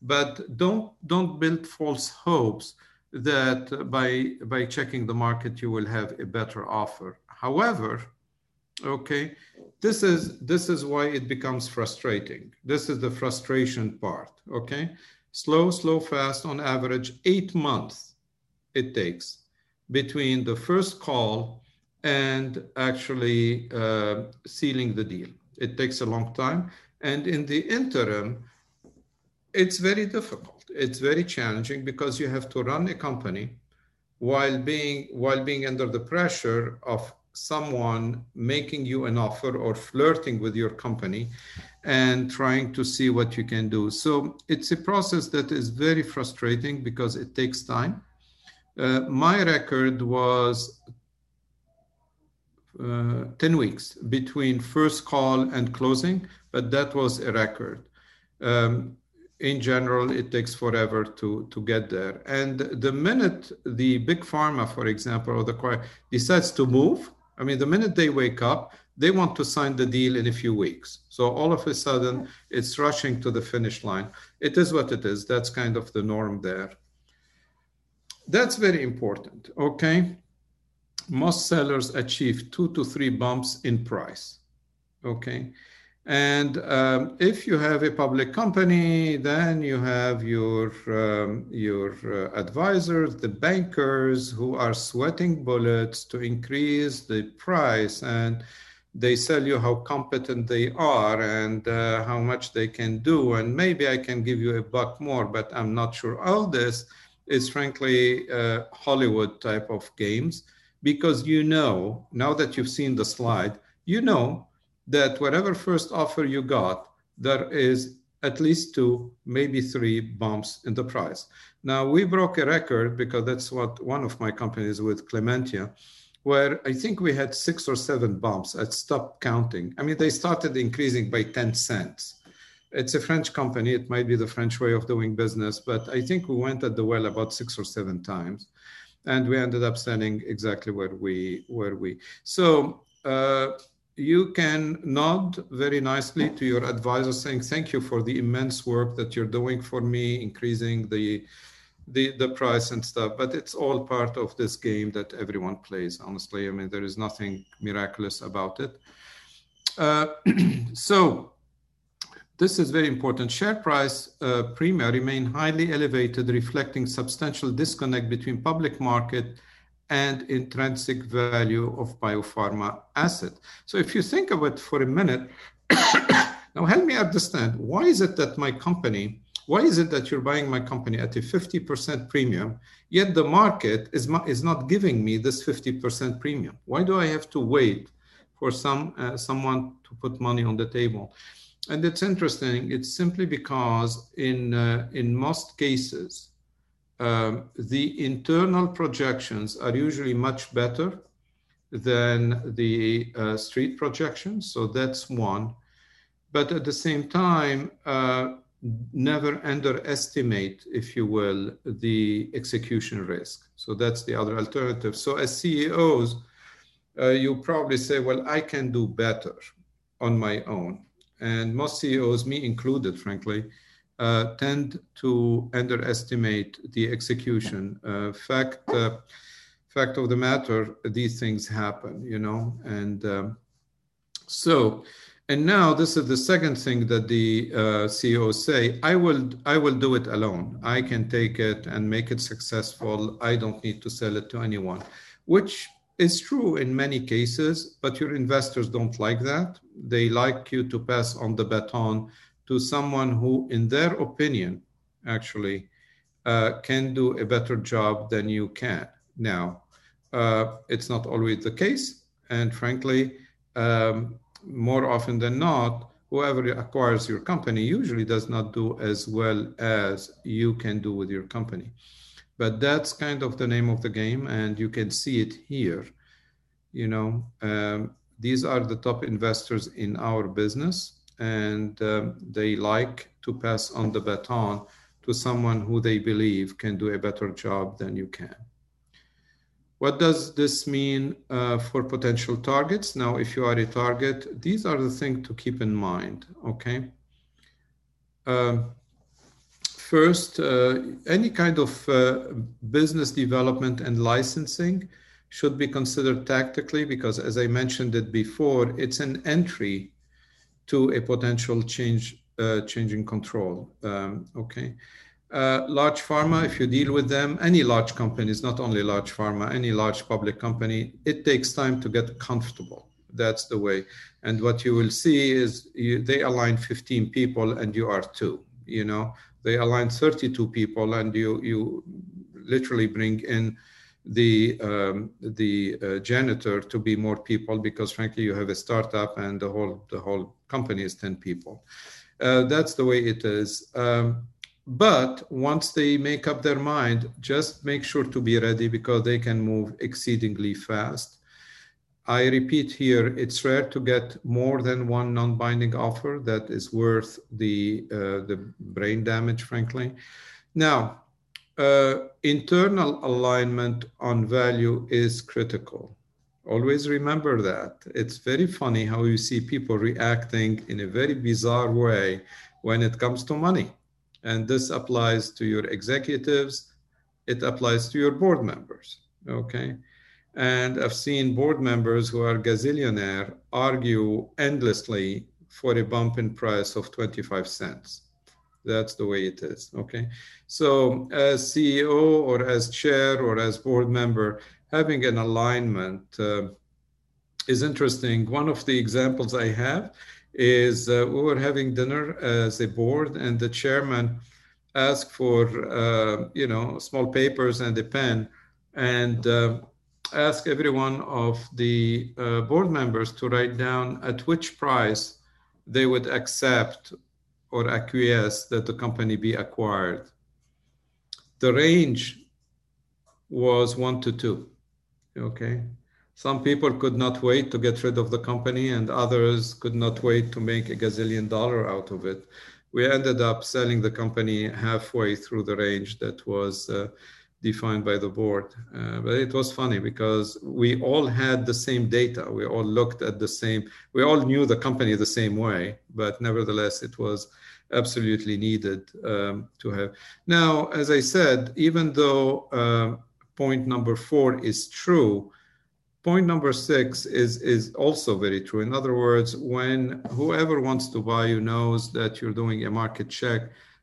But don't build false hopes that by checking the market, you will have a better offer. However, okay, this is why it becomes frustrating. This is the frustration part, okay? Slow, fast, on average, 8 months it takes between the first call and actually sealing the deal. It takes a long time. And in the interim, it's very difficult. It's very challenging because you have to run a company while being under the pressure of someone making you an offer or flirting with your company and trying to see what you can do. So it's a process that is very frustrating because it takes time. My record was 10 weeks between first call and closing, but that was a record. In general, it takes forever to get there. And the minute the big pharma, for example, or the choir decides to move, I mean, the minute they wake up, they want to sign the deal in a few weeks. So all of a sudden, it's rushing to the finish line. It is what it is. That's kind of the norm there. That's very important, okay? Most sellers achieve 2 to 3 bumps in price, okay? And if you have a public company, then you have your advisors, the bankers who are sweating bullets to increase the price, and they sell you how competent they are and how much they can do. And maybe I can give you $1 more, but I'm not sure. All this is frankly Hollywood type of games, because you know, now that you've seen the slide, you know that whatever first offer you got, there is at least 2, maybe 3 bumps in the price. Now, we broke a record because that's what one of my companies with Clementia, where I think we had 6 or 7 bumps. I stopped counting. I mean, they started increasing by 10 cents. It's a French company. It might be the French way of doing business, but I think we went at the well about 6 or 7 times, and we ended up standing exactly where we. So, you can nod very nicely to your advisor saying, thank you for the immense work that you're doing for me, increasing the price and stuff. But it's all part of this game that everyone plays, honestly. I mean, there is nothing miraculous about it. So this is very important. Share price premia remain highly elevated, reflecting substantial disconnect between public market and intrinsic value of biopharma asset. So if you think of it for a minute, now help me understand, why is it that you're buying my company at a 50% premium, yet the market is not giving me this 50% premium? Why do I have to wait for someone to put money on the table? And it's interesting, it's simply because in most cases, the internal projections are usually much better than the street projections. So that's one. But at the same time, never underestimate, if you will, the execution risk. So that's the other alternative. So as CEOs, you probably say, well, I can do better on my own. And most CEOs, me included, frankly, tend to underestimate the execution. In fact, fact of the matter, these things happen, you know, and so. And now this is the second thing that the CEO say, I will do it alone. I can take it and make it successful. I don't need to sell it to anyone, which is true in many cases, but your investors don't like that. They like you to pass on the baton to someone who, in their opinion, actually can do a better job than you can. Now, it's not always the case. And frankly, more often than not, whoever acquires your company usually does not do as well as you can do with your company. But that's kind of the name of the game, and you can see it here. You know, these are the top investors in our business, and they like to pass on the baton to someone who they believe can do a better job than you can. What does this mean for potential targets? Now, if you are a target, these are the things to keep in mind, okay? First, any kind of business development and licensing should be considered tactically because, as I mentioned it before, it's an entry to a potential change in control, okay? Large pharma, if you deal with them, any large companies, not only large pharma, any large public company, it takes time to get comfortable. That's the way. And what you will see is they align 15 people and you are 2, you know. They align 32 people and you literally bring in the janitor to be more people because, frankly, you have a startup and the whole company is 10 people. That's the way it is. But once they make up their mind, just make sure to be ready because they can move exceedingly fast. I repeat here, it's rare to get more than one non-binding offer that is worth the brain damage, frankly. Now, internal alignment on value is critical. Always remember that. It's very funny how you see people reacting in a very bizarre way when it comes to money. And this applies to your executives. It applies to your board members, okay? And I've seen board members who are gazillionaire argue endlessly for a bump in price of 25 cents. That's the way it is, okay? So as CEO or as chair or as board member, having an alignment is interesting. One of the examples I have is we were having dinner as a board and the chairman asked for, small papers and a pen and asked every one of the board members to write down at which price they would accept or acquiesce that the company be acquired. The range was 1 to 2, okay? Some people could not wait to get rid of the company and others could not wait to make a gazillion dollars out of it. We ended up selling the company halfway through the range that was defined by the board. But it was funny because we all had the same data. We all looked at the same, we all knew the company the same way, but nevertheless, it was absolutely needed to have. Now, as I said, even though point number 4 is true, point number 6 is also very true. In other words, when whoever wants to buy you knows that you're doing a market check,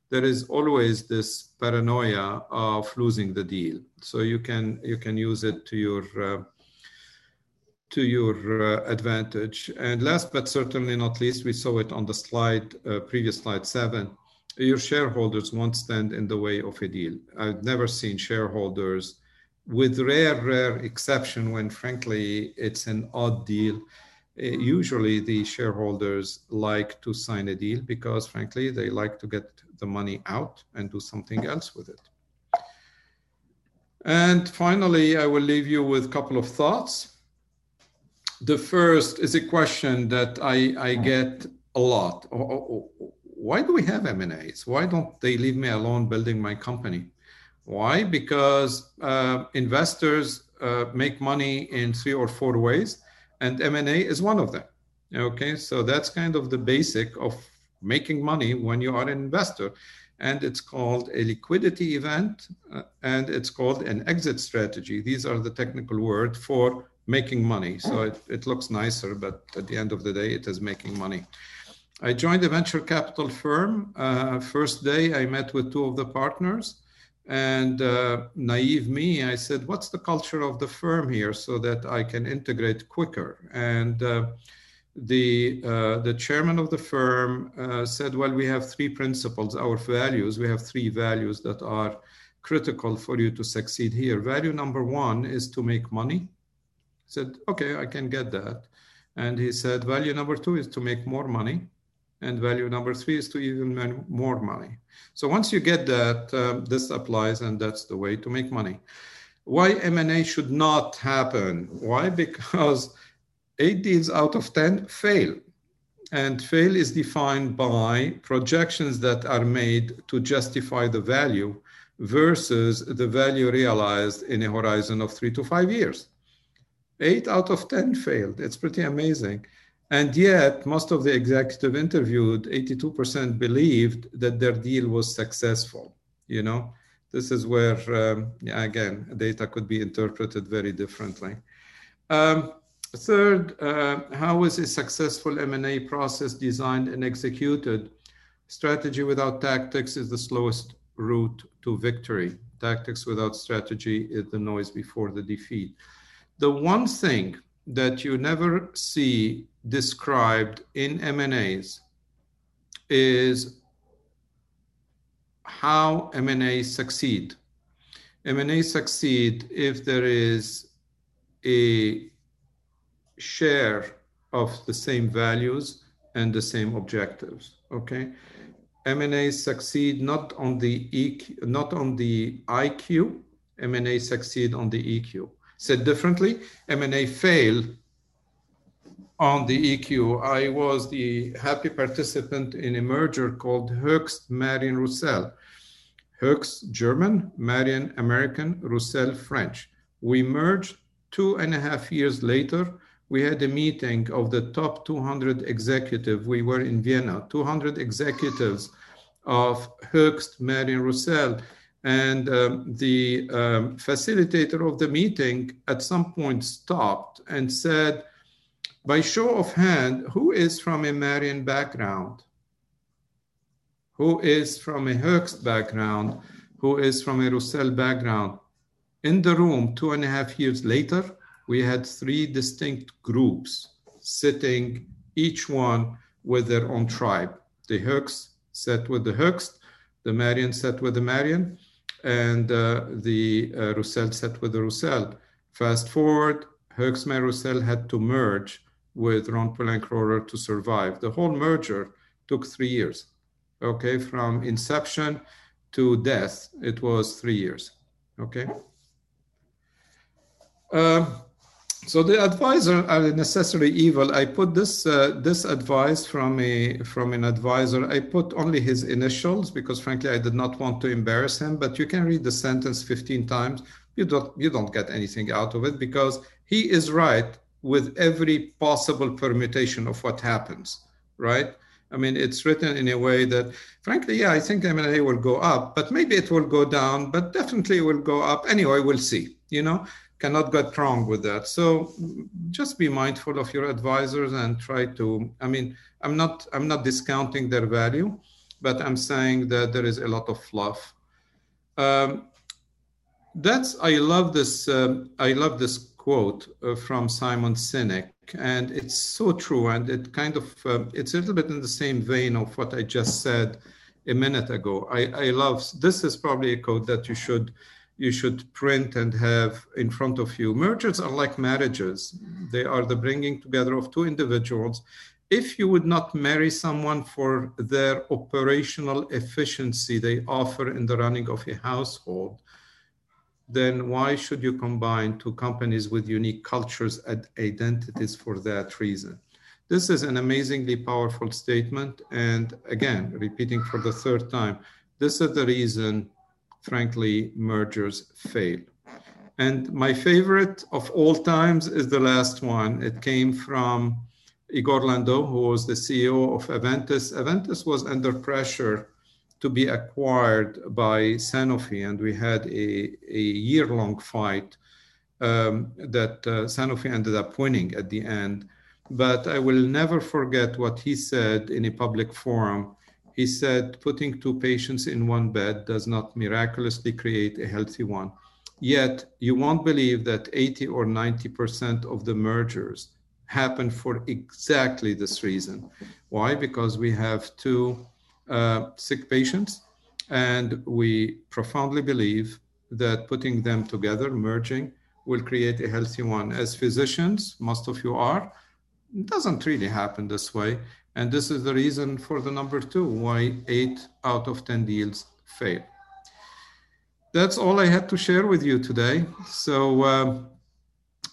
there is always this paranoia of losing the deal. So you can use it to your advantage. And last but certainly not least, we saw it on the slide, previous slide 7. Your shareholders won't stand in the way of a deal. I've never seen shareholders, with rare exception when, frankly, it's an odd deal. Usually the shareholders like to sign a deal because, frankly, they like to get the money out and do something else with it. And finally, I will leave you with a couple of thoughts. The first is a question that I get a lot. Why do we have M&As? Why don't they leave me alone building my company? Why? Because investors make money in 3 or 4 ways, and M&A is one of them. Okay, so that's kind of the basic of making money when you are an investor. and it's called a liquidity event, and it's called an exit strategy. These are the technical word for making money. So it looks nicer, but at the end of the day, it is making money. I joined a venture capital firm. First day, I met with two of the partners. And naive me, I said, what's the culture of the firm here so that I can integrate quicker? And the chairman of the firm said, well, we have three principles, our values. We have three values that are critical for you to succeed here. Value number one is to make money. I said, okay, I can get that. And he said, value number two is to make more money. And value number three is to even make more money. So once you get that, this applies, and that's the way to make money. Why M&A should not happen? Why? Because 8 deals out of 10 fail. And fail is defined by projections that are made to justify the value versus the value realized in a horizon of 3 to 5 years. 8 out of 10 failed. It's pretty amazing. And yet, most of the executive interviewed, 82% believed that their deal was successful. You know, this is where, again, data could be interpreted very differently. Third, how is a successful M&A process designed and executed? Strategy without tactics is the slowest route to victory. Tactics without strategy is the noise before the defeat. The one thing that you never see described in M&As is how M&A succeed. M&A succeed if there is a share of the same values and the same objectives, okay? M&A succeed not on the IQ, M&A succeed on the EQ. Said differently, M&A fail on the EQ. I was the happy participant in a merger called Hoechst Marion Roussel. Hoechst German, Marion American, Roussel French. We merged 2.5 years later. We had a meeting of the top 200 executives. We were in Vienna, 200 executives of Hoechst Marion Roussel. And the facilitator of the meeting at some point stopped and said, by show of hand, who is from a Marion background? Who is from a Hoechst background? Who is from a Roussel background? In the room, 2.5 years later, we had three distinct groups sitting, each one with their own tribe. The Hoechst sat with the Hoechst, the Marion sat with the Marion, and the Roussel set with the Roussel. Fast forward, Hoechst Marion Roussel had to merge with Rhône-Poulenc Kroger to survive. The whole merger took 3 years, okay? From inception to death, it was 3 years, okay? So the advisor are a necessary evil. I put this advice from an advisor. I put only his initials because, frankly, I did not want to embarrass him. But you can read the sentence 15 times. You don't get anything out of it because he is right with every possible permutation of what happens, right? I mean, it's written in a way that, frankly, yeah, I think M&A will go up, but maybe it will go down, but definitely it will go up. Anyway, we'll see, you know? Cannot get wrong with that. So just be mindful of your advisors and try to, I mean, I'm not discounting their value, but I'm saying that there is a lot of fluff. I love this quote from Simon Sinek, and it's so true. And it kind of, it's a little bit in the same vein of what I just said a minute ago. This is probably a quote that you should print and have in front of you. Mergers are like marriages. They are the bringing together of two individuals. If you would not marry someone for their operational efficiency they offer in the running of a household, then why should you combine two companies with unique cultures and identities for that reason? This is an amazingly powerful statement. And again, repeating for the third time, this is the reason, frankly, mergers fail. And my favorite of all times is the last one. It came from Igor Landau, who was the CEO of Aventis. Aventis was under pressure to be acquired by Sanofi, and we had a year-long fight that Sanofi ended up winning at the end. But I will never forget what he said in a public forum. He said, putting two patients in one bed does not miraculously create a healthy one. Yet you won't believe that 80 or 90% of the mergers happen for exactly this reason. Why? Because we have two sick patients, and we profoundly believe that putting them together, merging, will create a healthy one. As physicians, most of you are, it doesn't really happen this way. And this is the reason for the number two, why 8 out of 10 deals fail. That's all I had to share with you today. So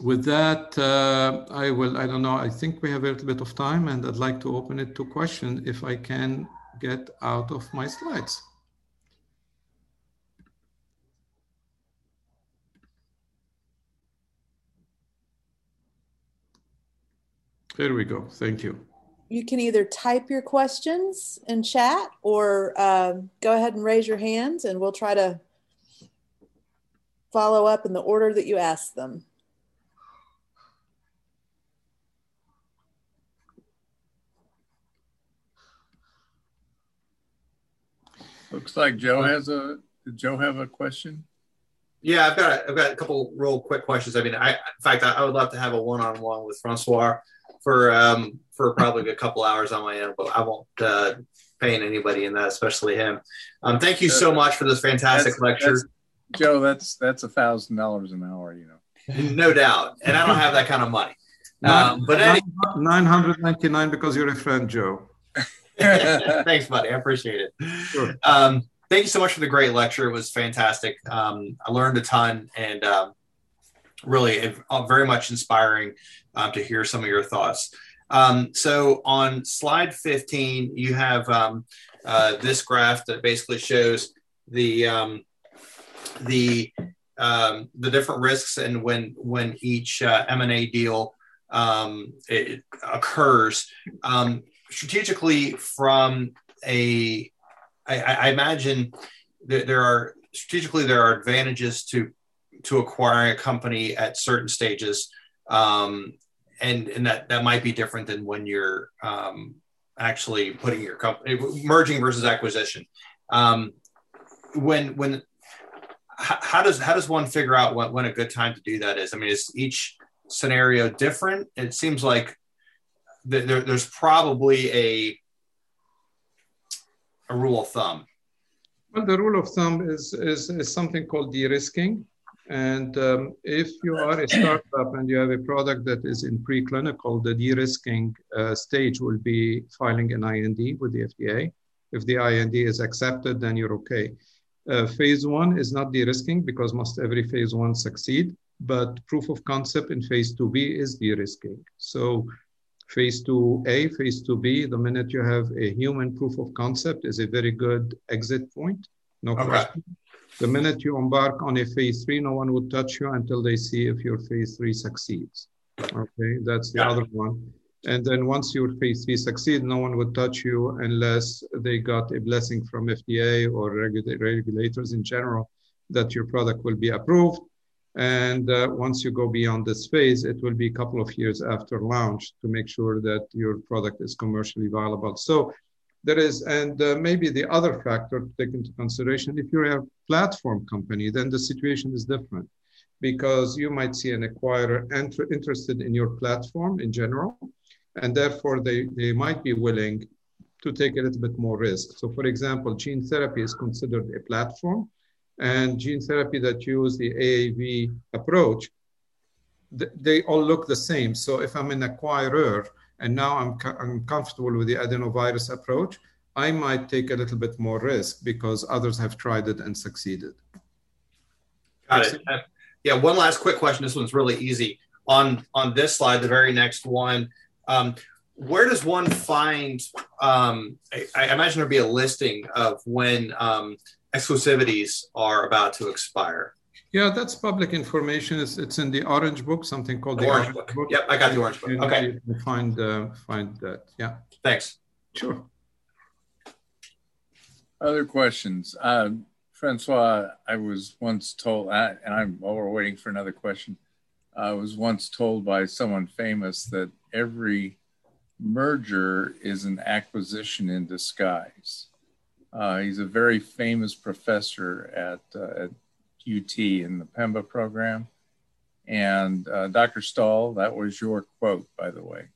with that, I think we have a little bit of time, and I'd like to open it to questions if I can get out of my slides. There we go. Thank you. You can either type your questions in chat or go ahead and raise your hands, and we'll try to follow up in the order that you asked them. Looks like Joe have a question. Yeah, I've got a couple real quick questions. I mean, in fact, I would love to have a one-on-one with Francois for probably a couple hours on my own, but I won't pain anybody in that, especially him. Thank you so much for this fantastic lecture. Joe, that's $1,000 an hour, you know. No doubt. And I don't have that kind of money. But anyway. 999 because you're a friend, Joe. Thanks, buddy. I appreciate it. Sure. Thank you so much for the great lecture. It was fantastic. I learned a ton, and really very much inspiring to hear some of your thoughts. So on slide 15, you have this graph that basically shows the different risks, and when each M&A deal it occurs strategically. From I imagine that there are advantages to acquiring a company at certain stages, and that might be different than when you're actually putting your company, merging versus acquisition. How does one figure out when a good time to do that is? I mean, is each scenario different? It seems like there's probably a rule of thumb. Well, the rule of thumb is something called de-risking. And if you are a startup and you have a product that is in preclinical, the de-risking stage will be filing an IND with the FDA. If the IND is accepted, then you're okay. Phase one is not de-risking because most every phase one succeed, but proof of concept in phase 2B is de-risking. So phase 2A, phase 2B, the minute you have a human proof of concept is a very good exit point, no question. The minute you embark on a phase 3, no one would touch you until they see if your phase 3 succeeds. Okay, that's the other one. And then once your phase 3 succeeds, no one would touch you unless they got a blessing from FDA or regulators in general that your product will be approved. And once you go beyond this phase, it will be a couple of years after launch to make sure that your product is commercially viable. So there is, and maybe the other factor to take into consideration, if you're a platform company, then the situation is different, because you might see an acquirer interested in your platform in general, and therefore they might be willing to take a little bit more risk. So for example, gene therapy is considered a platform, and gene therapy that use the AAV approach, they all look the same. So if I'm an acquirer and now I'm comfortable with the adenovirus approach, I might take a little bit more risk because others have tried it and succeeded. Got it. Yeah, one last quick question. This one's really easy. On this slide, the very next one, where does one find, I imagine there'd be a listing of when exclusivities are about to expire. Yeah, that's public information. It's in the Orange Book, something called the Orange Book. Yep, I got the Orange Book. Okay. You can find that. Yeah. Thanks. Sure. Other questions? Francois, I was once told, and I'm while we're waiting for another question, I was once told by someone famous that every merger is an acquisition in disguise. He's a very famous professor at UT in the Pemba program. And Dr. Stahl, that was your quote, by the way.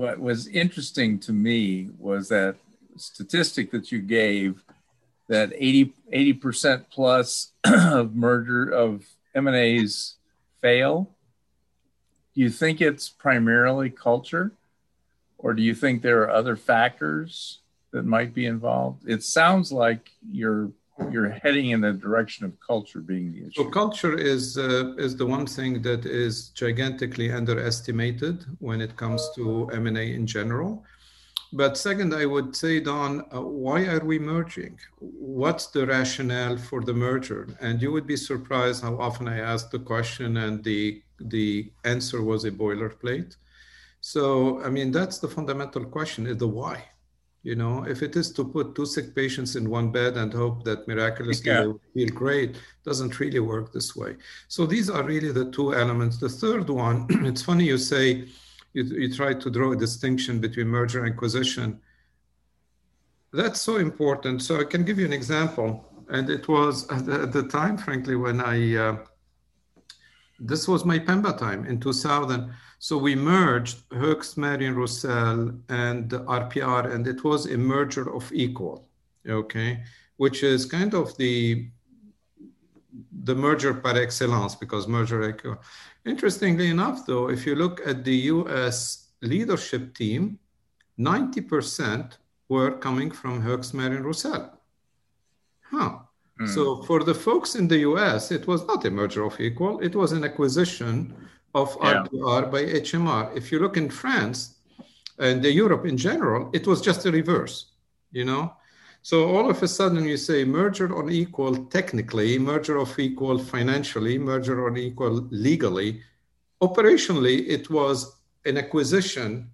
What was interesting to me was that statistic that you gave that 80% plus of merger of M&As fail. Do you think it's primarily culture, or do you think there are other factors that might be involved? It sounds like you're heading in the direction of culture being the issue. So culture is the one thing that is gigantically underestimated when it comes to M&A in general. But second, I would say, Don, why are we merging? What's the rationale for the merger? And you would be surprised how often I asked the question and the answer was a boilerplate. So, I mean, that's the fundamental question, is the why. You know, if it is to put two sick patients in one bed and hope that miraculously they will feel great, doesn't really work this way. So these are really the two elements. The third one, it's funny you say, you try to draw a distinction between merger and acquisition. That's so important. So I can give you an example. And it was at the time, frankly, when this was my Pemba time in 2000. So we merged Hoechst Marion Roussel and RPR, and it was a merger of equal, okay, which is kind of the merger par excellence, because merger equal. Interestingly enough, though, if you look at the U.S. leadership team, 90% were coming from Hoechst Marion Roussel. Huh. Mm. So for the folks in the U.S., it was not a merger of equal. It was an acquisition of RPR by HMR. If you look in France and Europe in general, it was just the reverse, you know. So all of a sudden you say merger on equal technically, merger of equal financially, merger on equal legally. Operationally, it was an acquisition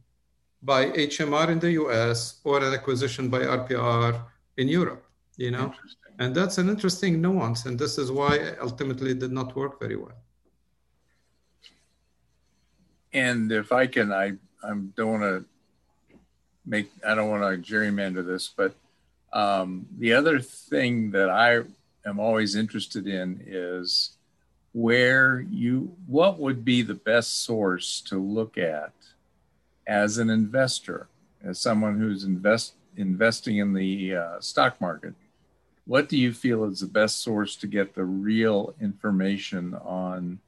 by HMR in the US or an acquisition by RPR in Europe, you know. And that's an interesting nuance. And this is why ultimately it did not work very well. And if I can, I don't want to gerrymander this, but the other thing that I am always interested in is what would be the best source to look at as an investor, as someone who's investing in the stock market? What do you feel is the best source to get the real information on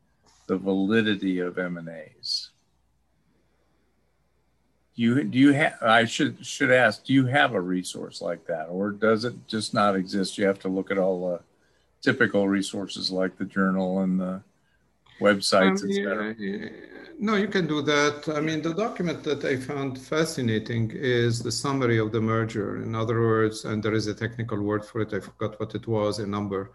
the validity of M&As? I should ask, do you have a resource like that, or does it just not exist? You have to look at all the typical resources like the journal and the websites, etc. No, you can do that. I mean, the document that I found fascinating is the summary of the merger. In other words, and there is a technical word for it, I forgot what it was, a number.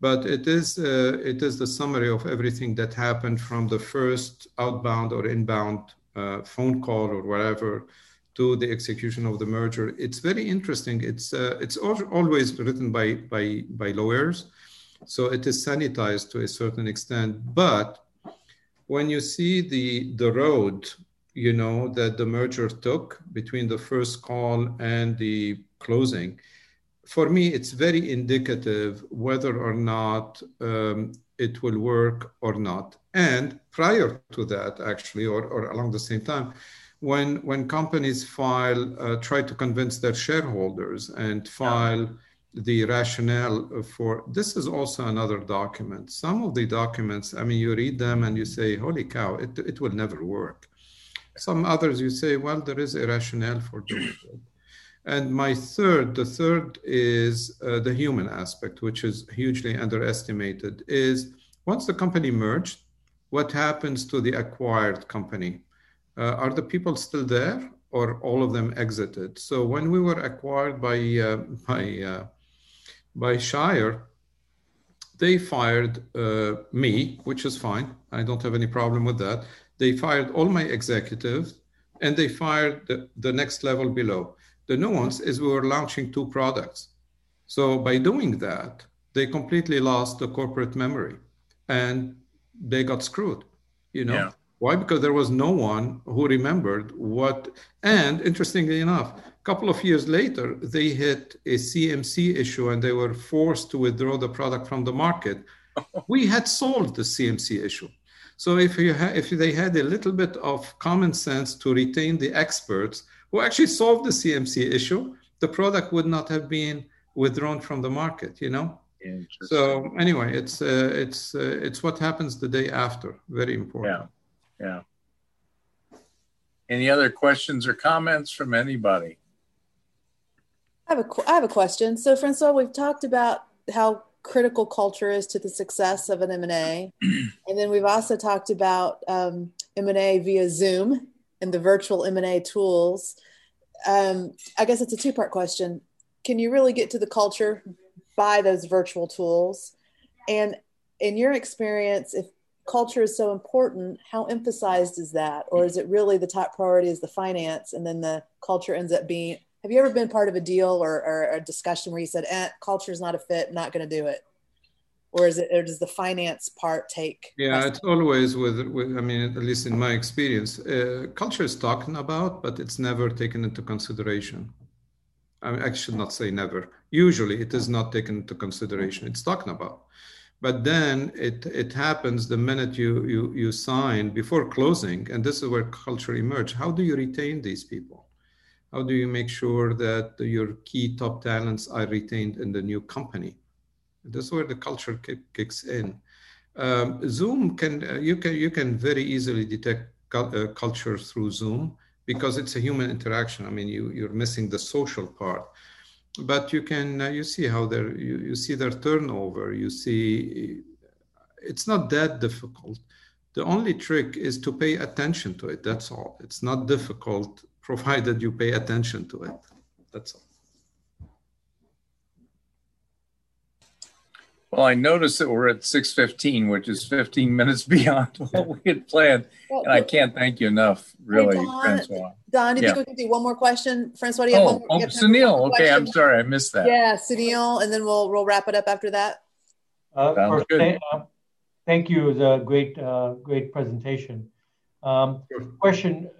But it is the summary of everything that happened from the first outbound or inbound phone call or whatever to the execution of the merger. It's very interesting. It's always written by lawyers, so it is sanitized to a certain extent. But when you see the road, you know, that the merger took between the first call and the closing, for me, it's very indicative whether or not it will work or not. And prior to that, actually, or along the same time, when companies try to convince their shareholders and file the rationale for, this is also another document. Some of the documents, I mean, you read them and you say, holy cow, it will never work. Some others you say, well, there is a rationale for doing it. And the third is the human aspect, which is hugely underestimated, is once the company merged, what happens to the acquired company? Are the people still there, or all of them exited? So when we were acquired by Shire, they fired me, which is fine. I don't have any problem with that. They fired all my executives. and they fired the next level below. The nuance is we were launching two products. So by doing that, they completely lost the corporate memory and they got screwed, you know? Yeah. Why? Because there was no one who remembered what, and interestingly enough, a couple of years later, they hit a CMC issue and they were forced to withdraw the product from the market. We had solved the CMC issue. So if they had a little bit of common sense to retain the experts who actually solved the CMC issue, the product would not have been withdrawn from the market, you know? So anyway, it's what happens the day after. Very important. Yeah. Any other questions or comments from anybody? I have a question. So Francois, we've talked about how critical culture is to the success of an M&A. And then we've also talked about M&A via Zoom and the virtual M&A tools. I guess it's a two-part question. Can you really get to the culture by those virtual tools? And in your experience, if culture is so important, how emphasized is that? Or is it really the top priority is the finance and then the culture ends up being... Have you ever been part of a deal or a discussion where you said, culture is not a fit, not going to do it? Or is it, or does the finance part take? Yeah, it's always at least in my experience, culture is talking about, but it's never taken into consideration. I should not say never. Usually it is not taken into consideration. It's talking about. But then it happens the minute you sign before closing, and this is where culture emerges. How do you retain these people? How do you make sure that your key top talents are retained in the new company? This is where the culture kicks in. Zoom you can very easily detect culture through Zoom because it's a human interaction. I mean, you're missing the social part, but you can you see how you see their turnover. You see, it's not that difficult. The only trick is to pay attention to it. That's all. It's not difficult, provided you pay attention to it. That's all. Well, I noticed that we're at 6:15, which is 15 minutes beyond what we had planned. Well, and I can't thank you enough, really, Francois. Don, do you think we can do one more question? Francois, do you have one more question? Sunil. Okay, I'm sorry. I missed that. Yeah, Sunil, and then we'll wrap it up after that. Thank you. It was a great presentation. Question.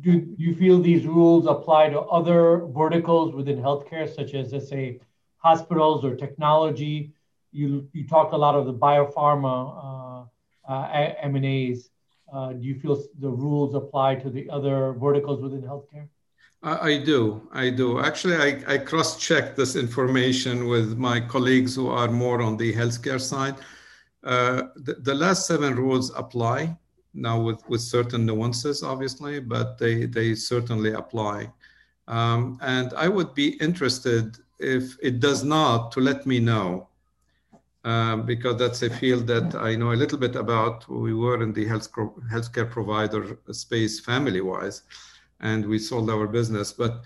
Do you feel these rules apply to other verticals within healthcare, such as, let's say, hospitals or technology? You talked a lot of the biopharma M&As. Do you feel the rules apply to the other verticals within healthcare? I do. Actually, I cross-checked this information with my colleagues who are more on the healthcare side. The last 7 rules apply. Now with certain nuances, obviously, but they certainly apply. And I would be interested if it does not to let me know, because that's a field that I know a little bit about. We were in the healthcare provider space family-wise, and we sold our business. But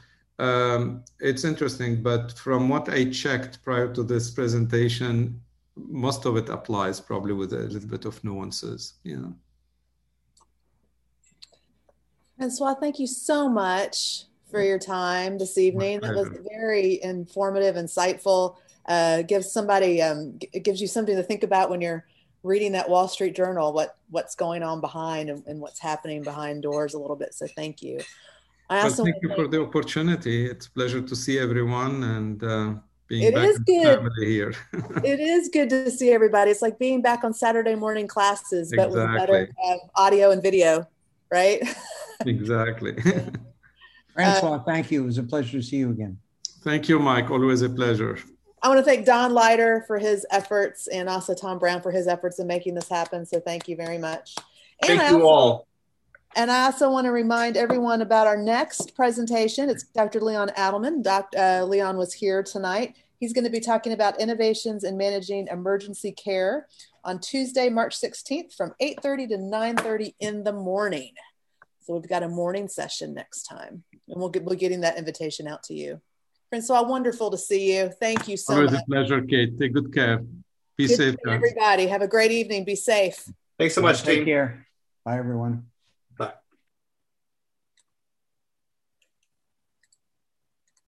it's interesting. But from what I checked prior to this presentation, most of it applies, probably with a little bit of nuances, you know. And so I thank you so much for your time this evening. That was very informative, insightful. It gives you something to think about when you're reading that Wall Street Journal, what's going on behind and what's happening behind doors a little bit. So thank you. Thank you for the opportunity. It's a pleasure to see everyone and being back in the family here. It is good to see everybody. It's like being back on Saturday morning classes, but with better audio and video. Right? Exactly. Francois, thank you. It was a pleasure to see you again. Thank you, Mike. Always a pleasure. I want to thank Don Leiter for his efforts and also Tom Brown for his efforts in making this happen. So thank you very much. Thank you all. And I also want to remind everyone about our next presentation. It's Dr. Leon Adelman. Dr. Leon was here tonight. He's going to be talking about innovations in managing emergency care on Tuesday, March 16th from 8:30 to 9:30 in the morning. So we've got a morning session next time. And we'll getting that invitation out to you. Francois, wonderful to see you. Thank you so much. Always a pleasure, Kate. Take good care. Be safe. Everybody, have a great evening. Be safe. Thanks so much, team. Take care. Bye, everyone.